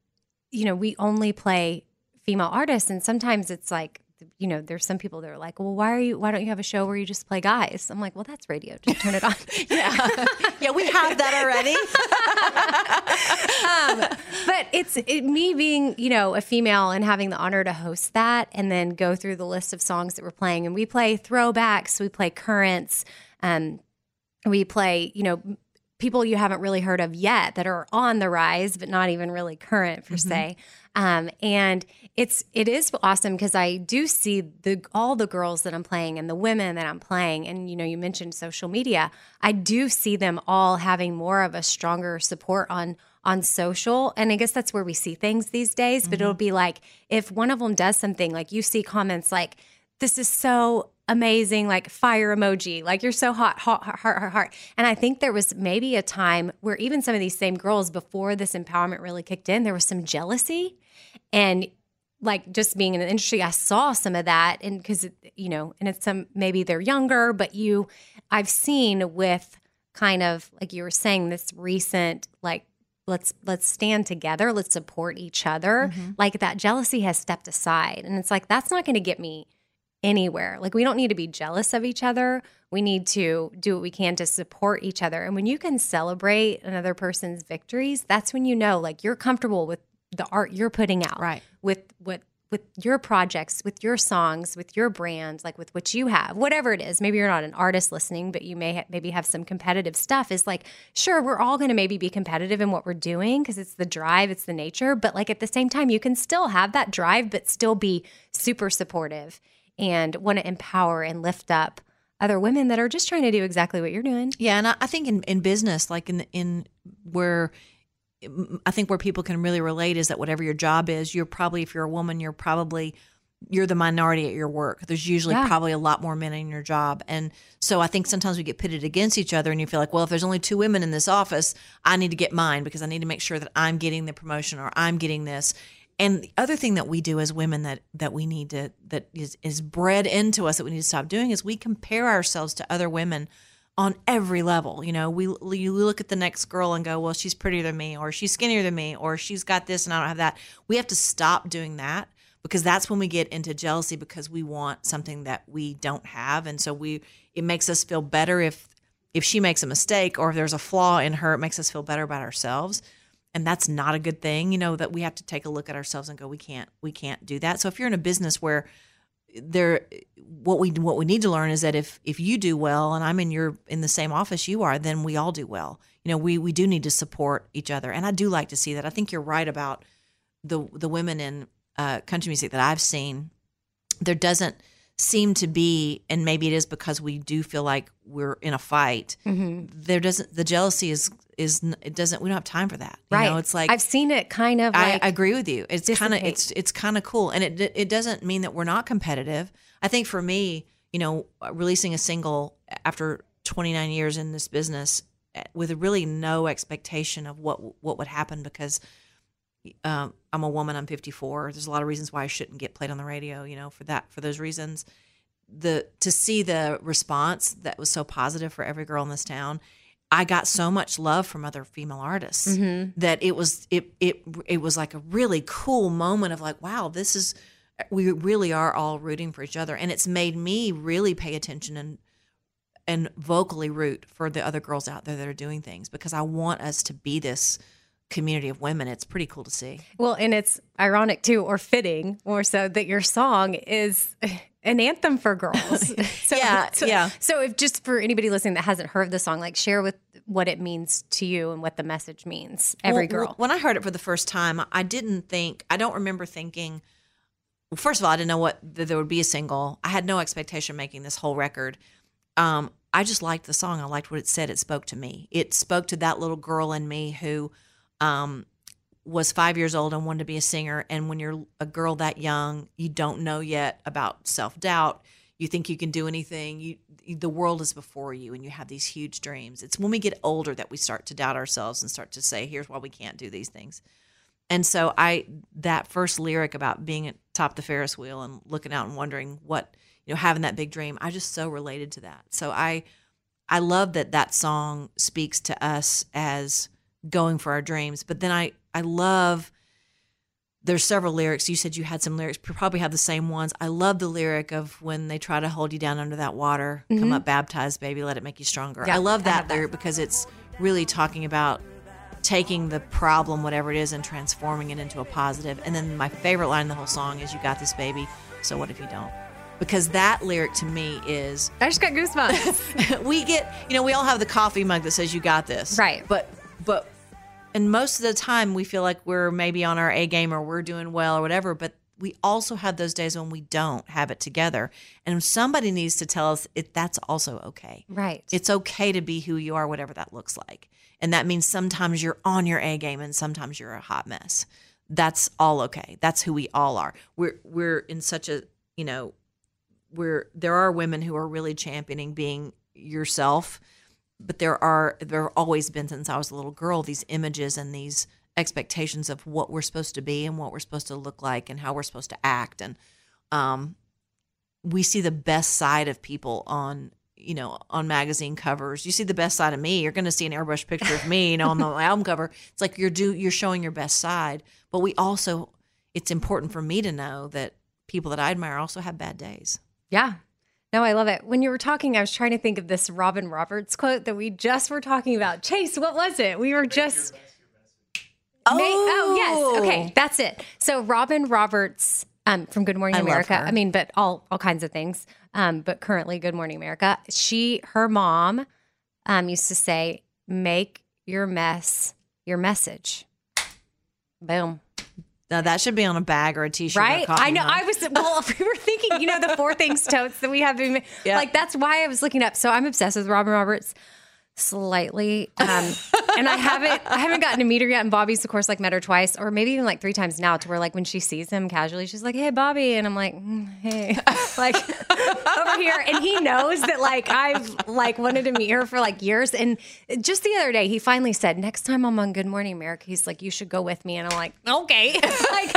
you know, we only play female artists. And sometimes it's like, you know, there's some people that are like, well, why don't you have a show where you just play guys? I'm like, well, that's radio. Just turn it on. Yeah. Yeah. We have that already. But it's me being, you know, a female and having the honor to host that and then go through the list of songs that we're playing. And we play throwbacks, we play currents, we play, you know, people you haven't really heard of yet that are on the rise, but not even really current per mm-hmm. se. And it is awesome because I do see all the girls that I'm playing and the women that I'm playing. And, you know, you mentioned social media. I do see them all having more of a stronger support on social. And I guess that's where we see things these days. Mm-hmm. But it'll be like if one of them does something, like you see comments like, this is so amazing, like fire emoji, like you're so hot, hot, heart, heart, heart. And I think there was maybe a time where even some of these same girls before this empowerment really kicked in, there was some jealousy. And like just being in the industry, I saw some of that. And because, you know, and it's some, maybe they're younger, but I've seen with kind of like you were saying this recent, like, let's stand together, let's support each other. Mm-hmm. Like that jealousy has stepped aside. And it's like, that's not going to get me anywhere. Like we don't need to be jealous of each other. We need to do what we can to support each other. And when you can celebrate another person's victories, that's when you know, like you're comfortable with the art you're putting out, right? With your projects, with your songs, with your brand, like with what you have, whatever it is. Maybe you're not an artist listening, but you may maybe have some competitive stuff. Is like, sure, we're all going to maybe be competitive in what we're doing because it's the drive, it's the nature. But like at the same time, you can still have that drive, but still be super supportive and want to empower and lift up other women that are just trying to do exactly what you're doing. Yeah, and I think in business, like where people can really relate is that whatever your job is, you're probably, if you're a woman, you're the minority at your work. There's usually probably a lot more men in your job. And so I think sometimes we get pitted against each other and you feel like, well, if there's only two women in this office, I need to get mine because I need to make sure that I'm getting the promotion or I'm getting this. And the other thing that we do as women that we need to, that is bred into us that we need to stop doing is we compare ourselves to other women on every level. You know, you look at the next girl and go, well, she's prettier than me, or she's skinnier than me, or she's got this and I don't have that. We have to stop doing that because that's when we get into jealousy because we want something that we don't have. And so it makes us feel better if she makes a mistake or if there's a flaw in her, it makes us feel better about ourselves. And that's not a good thing, you know, that we have to take a look at ourselves and go, we can't do that. So if you're in a business where there, what we need to learn is that if you do well, and I'm in the same office you are, then we all do well. You know, we do need to support each other, and I do like to see that. I think you're right about the women in country music that I've seen. There doesn't seem to be, and maybe it is because we do feel like we're in a fight. Mm-hmm. There doesn't the jealousy is we don't have time for that. You know, it's like I've seen it kind of. I agree with you. It's kind of it's kind of cool, and it doesn't mean that we're not competitive. I think for me, you know, releasing a single after 29 years in this business with really no expectation of what would happen because. I'm a woman. I'm 54. There's a lot of reasons why I shouldn't get played on the radio. You know, for those reasons, to see the response that was so positive for every girl in this town, I got so much love from other female artists mm-hmm. that it was like a really cool moment of like, wow, we really are all rooting for each other, and it's made me really pay attention and vocally root for the other girls out there that are doing things because I want us to be this. Community of women. It's pretty cool to see. Well, and it's ironic too, or fitting more so, that your song is an anthem for girls. So if just for anybody listening that hasn't heard the song, like share with what it means to you and what the message means. Every girl. When I heard it for the first time, I don't remember thinking, first of all, I didn't know that there would be a single. I had no expectation of making this whole record. I just liked the song. I liked what it said. It spoke to me. It spoke to that little girl in me who was 5 years old and wanted to be a singer. And when you're a girl that young, you don't know yet about self-doubt. You think you can do anything. The world is before you and you have these huge dreams. It's when we get older that we start to doubt ourselves and start to say, here's why we can't do these things. And so that first lyric about being at top the Ferris wheel and looking out and wondering what, you know, having that big dream, I just so related to that. So I love that song speaks to us as going for our dreams. But then I love, there's several lyrics. You said you had some lyrics, probably have the same ones. I love the lyric of when they try to hold you down under that water, mm-hmm. come up baptized, baby, let it make you stronger. Yeah, I love that lyric because it's really talking about taking the problem, whatever it is, and transforming it into a positive. And then my favorite line in the whole song is, you got this, baby, so what if you don't? Because that lyric to me is... I just got goosebumps. We all have the coffee mug that says you got this. Right. But and most of the time, we feel like we're maybe on our A game or we're doing well or whatever, but we also have those days when we don't have it together. And somebody needs to tell us that's also okay. Right. It's okay to be who you are, whatever that looks like. And that means sometimes you're on your A game and sometimes you're a hot mess. That's all okay. That's who we all are. We're in such a, you know, there are women who are really championing being yourself, but there have always been since I was a little girl, these images and these expectations of what we're supposed to be and what we're supposed to look like and how we're supposed to act. And we see the best side of people on magazine covers. You see the best side of me. You're going to see an airbrush picture of me, on the album cover. It's like you're showing your best side. But it's important for me to know that people that I admire also have bad days. Yeah. No, I love it. When you were talking, I was trying to think of this Robin Roberts quote that we just were talking about. Chase, what was it? We were just... Oh, yes. Okay, that's it. So Robin Roberts from Good Morning America. I mean, but all kinds of things. But currently Good Morning America. Her mom used to say, make your mess your message. Boom. Now, that should be on a bag or a T-shirt. Right? I know. We were thinking, the 4 things totes that we have. Like, that's why I was looking up. So I'm obsessed with Robin Roberts slightly. And I haven't gotten to meet her yet. And Bobby's, of course, like met her twice or maybe even like 3 times now to where like when she sees him casually, she's like, hey, Bobby. And I'm like, hey, like over here. And he knows that like I've like wanted to meet her for like years. And just the other day, he finally said, next time I'm on Good Morning America, he's like, you should go with me. And I'm like, okay. Like,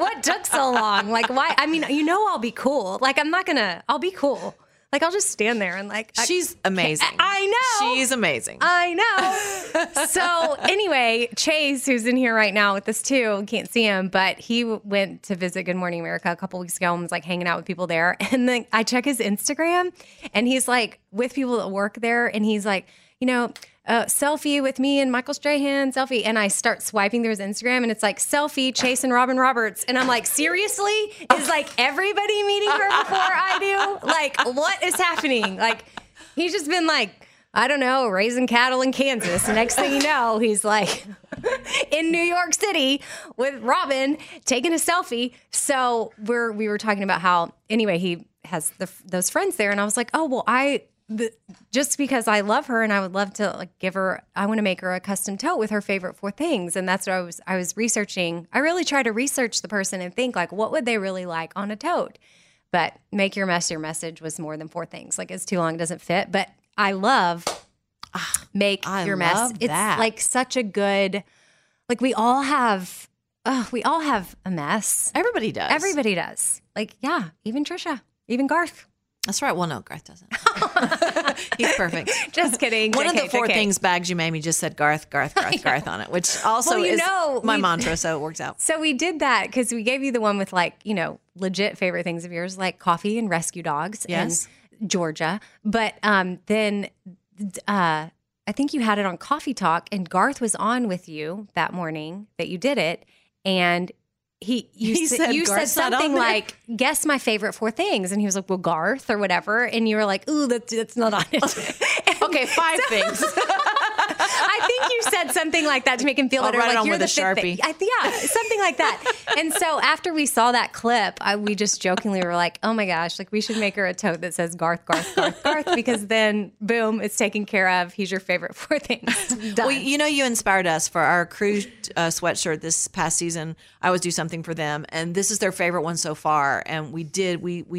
what took so long? Like, why? I mean, I'll be cool. Like, I'll be cool. Like, I'll just stand there and like... She's amazing. I know. She's amazing. I know. So anyway, Chase, who's in here right now with us too, can't see him, but he went to visit Good Morning America a couple weeks ago and was like hanging out with people there. And then I check his Instagram and he's like with people that work there and he's like, selfie with me and Michael Strahan, selfie. And I start swiping through his Instagram and it's like, selfie, chasing Robin Roberts. And I'm like, seriously? Is like everybody meeting her before I do? Like, what is happening? Like, he's just been like, I don't know, raising cattle in Kansas. The next thing you know, he's like in New York City with Robin taking a selfie. So we were talking about how, anyway, he has those friends there. And I was like, oh, well, just because I love her and I would love to like I want to make her a custom tote with her favorite four things. And that's what I was researching. I really try to research the person and think like, what would they really like on a tote? But make your message was more than four things. Like, it's too long. It doesn't fit. But I love make I your love mess. That. It's like such a good, like we all have a mess. Everybody does. Like, yeah, even Trisha, even Garth. That's right. Well, no, Garth doesn't. He's perfect. Just kidding. One of the four things bags you made me just said Garth, Garth on it, which also is my mantra, so it works out. So we did that because we gave you the one with like, you know, legit favorite things of yours, like coffee and rescue dogs and Georgia. But then I think you had it on Coffee Talk and Garth was on with you that morning that you did it. And You said something like, guess my favorite four things. And he was like, well, Garth or whatever. And you were like, ooh, that's not on it. Okay, five things. I think you said something like that to make him feel better. Like, you're the fifth thing. Yeah, something like that. And so after we saw that clip, we just jokingly were like, oh my gosh, like we should make her a tote that says Garth, because then boom, it's taken care of. He's your favorite four things. Well, you know, you inspired us for our crew sweatshirt this past season. I always do something for them, and this is their favorite one so far. And we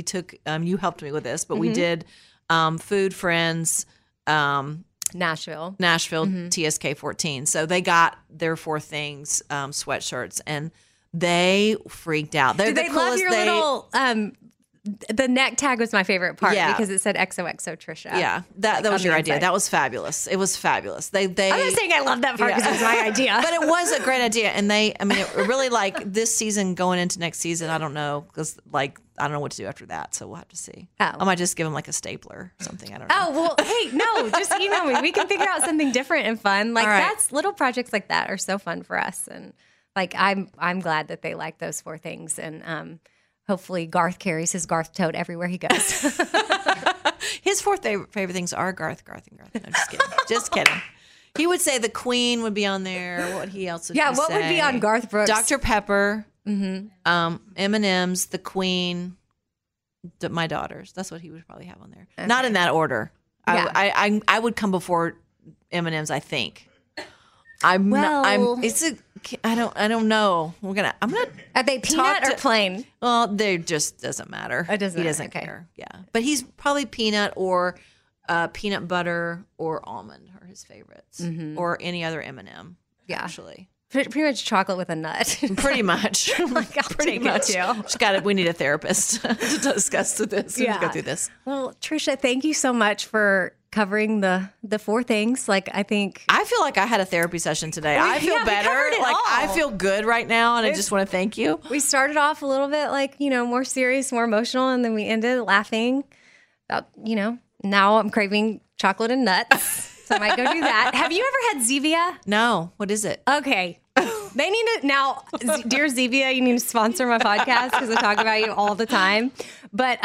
took you helped me with this, but we did food, friends, Nashville, TSK 14. So they got their four things sweatshirts, and they freaked out. Did they love your little? The neck tag was my favorite part because it said XOXO Trisha. Yeah, that was your idea. That was fabulous. It was fabulous. I'm not saying I love that part because it was my idea, but it was a great idea. And it really like this season going into next season. I don't know because like. I don't know what to do after that, so we'll have to see. Oh. I might just give him like a stapler or something. I don't know. Oh, well, hey, no, just email me. We can figure out something different and fun. Like, that's little projects like that are so fun for us. And like, I'm glad that they like those four things. And hopefully Garth carries his Garth tote everywhere he goes. His four favorite things are Garth, and Garth. No, just kidding. Just kidding. He would say the Queen would be on there. What he else would say? Yeah, what would be on Garth Brooks? Dr. Pepper. M&M's, the Queen, my daughters. That's what he would probably have on there. Okay. Not in that order. Yeah. I would come before M&M's. I think. I don't know. I'm gonna. Are they peanut or plain? Well, they just doesn't matter. He doesn't care. Yeah, but he's probably peanut or peanut butter or almond are his favorites, or any other M&M. Yeah, actually. Pretty much chocolate with a nut. Pretty much. Like, I'll take it too. We need a therapist to discuss this. Yeah. Go through this. Well, Trisha, thank you so much for covering the four things. Like, I feel like I had a therapy session today. I feel better. Like, all. I feel good right now, and I just want to thank you. We started off a little bit like, you know, more serious, more emotional, and then we ended laughing about, you know, now I'm craving chocolate and nuts. So I might go do that. Have you ever had Zevia? No. What is it? Okay. They need to now, dear Zevia, you need to sponsor my podcast because I talk about you all the time. But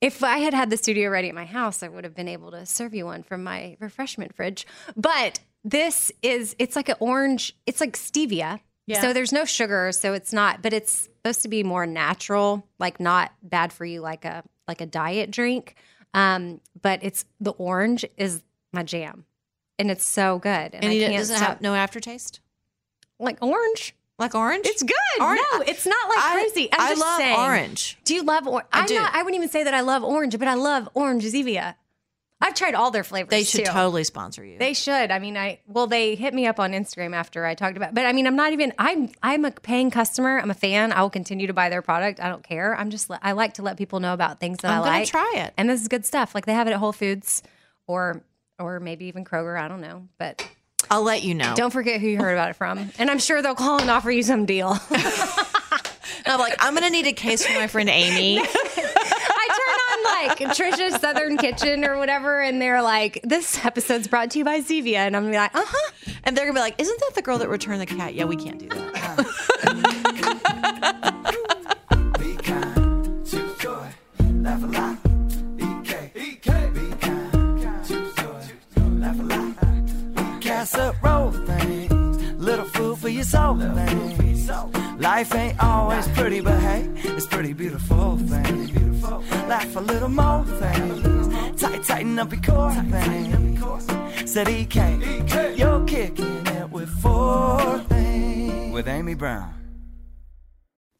if I had the studio ready at my house, I would have been able to serve you one from my refreshment fridge. But it's like an orange. It's like stevia. Yeah. So there's no sugar, so it's not. But it's supposed to be more natural, like not bad for you, like a diet drink. But it's the orange is my jam, and it's so good. And it doesn't have no aftertaste. Like orange? It's good. Orange. No, it's not like crazy. I love orange. Do you love orange? I wouldn't even say that I love orange, but I love orange Zevia. I've tried all their flavors. They should totally sponsor you. They should. I mean, they hit me up on Instagram after I talked about it. But I mean, I'm a paying customer. I'm a fan. I will continue to buy their product. I don't care. I like to let people know about things that I like. I'm going to try it. And this is good stuff. Like, they have it at Whole Foods or maybe even Kroger. I don't know, but I'll let you know. Don't forget who you heard about it from. And I'm sure they'll call and offer you some deal. I'm like, I'm going to need a case for my friend Amy. I like Trisha's Southern Kitchen or whatever, and they're like, this episode's brought to you by Zevia, and I'm gonna be like, uh-huh. And they're gonna be like, isn't that the girl that returned the cat? Yeah, we can't do that. Be kind, choose joy, laugh a lot. EK, be kind, choose joy, laugh a lot. Casserole things, little food for your soul things. Life ain't always pretty, but hey, it's pretty beautiful things. Laugh a little more things. Tighten up your core things. Said EK, you're kicking it with four things. With Amy Brown.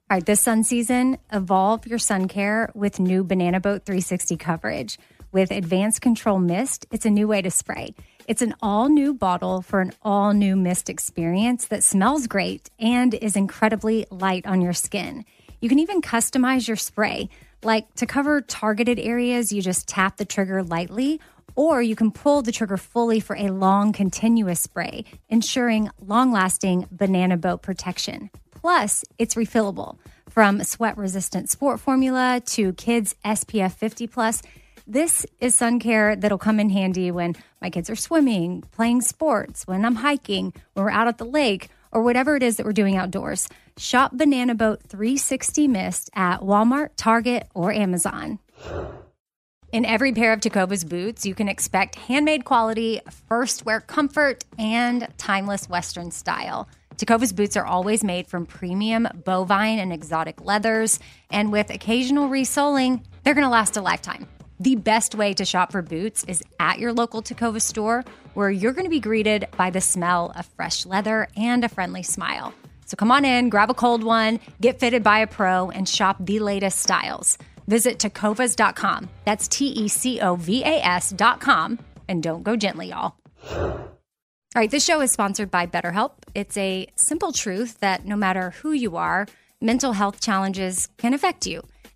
All right, this sun season, evolve your sun care with new Banana Boat 360 coverage. With Advanced Control Mist, it's a new way to spray. It's an all-new bottle for an all-new mist experience that smells great and is incredibly light on your skin. You can even customize your spray. Like, to cover targeted areas, you just tap the trigger lightly, or you can pull the trigger fully for a long, continuous spray, ensuring long-lasting Banana Boat protection. Plus, it's refillable. From sweat-resistant sport formula to kids SPF 50+, this is sun care that'll come in handy when my kids are swimming, playing sports, when I'm hiking, when we're out at the lake, or whatever it is that we're doing outdoors. Shop Banana Boat 360 Mist at Walmart, Target, or Amazon. In every pair of Tecovas boots, you can expect handmade quality, first wear comfort, and timeless Western style. Tecovas boots are always made from premium bovine and exotic leathers, and with occasional resoling, they're going to last a lifetime. The best way to shop for boots is at your local Tecovas store, where you're going to be greeted by the smell of fresh leather and a friendly smile. So come on in, grab a cold one, get fitted by a pro, and shop the latest styles. Visit Tecovas.com. That's Tecovas.com. And don't go gently, y'all. All right, this show is sponsored by BetterHelp. It's a simple truth that no matter who you are, mental health challenges can affect you,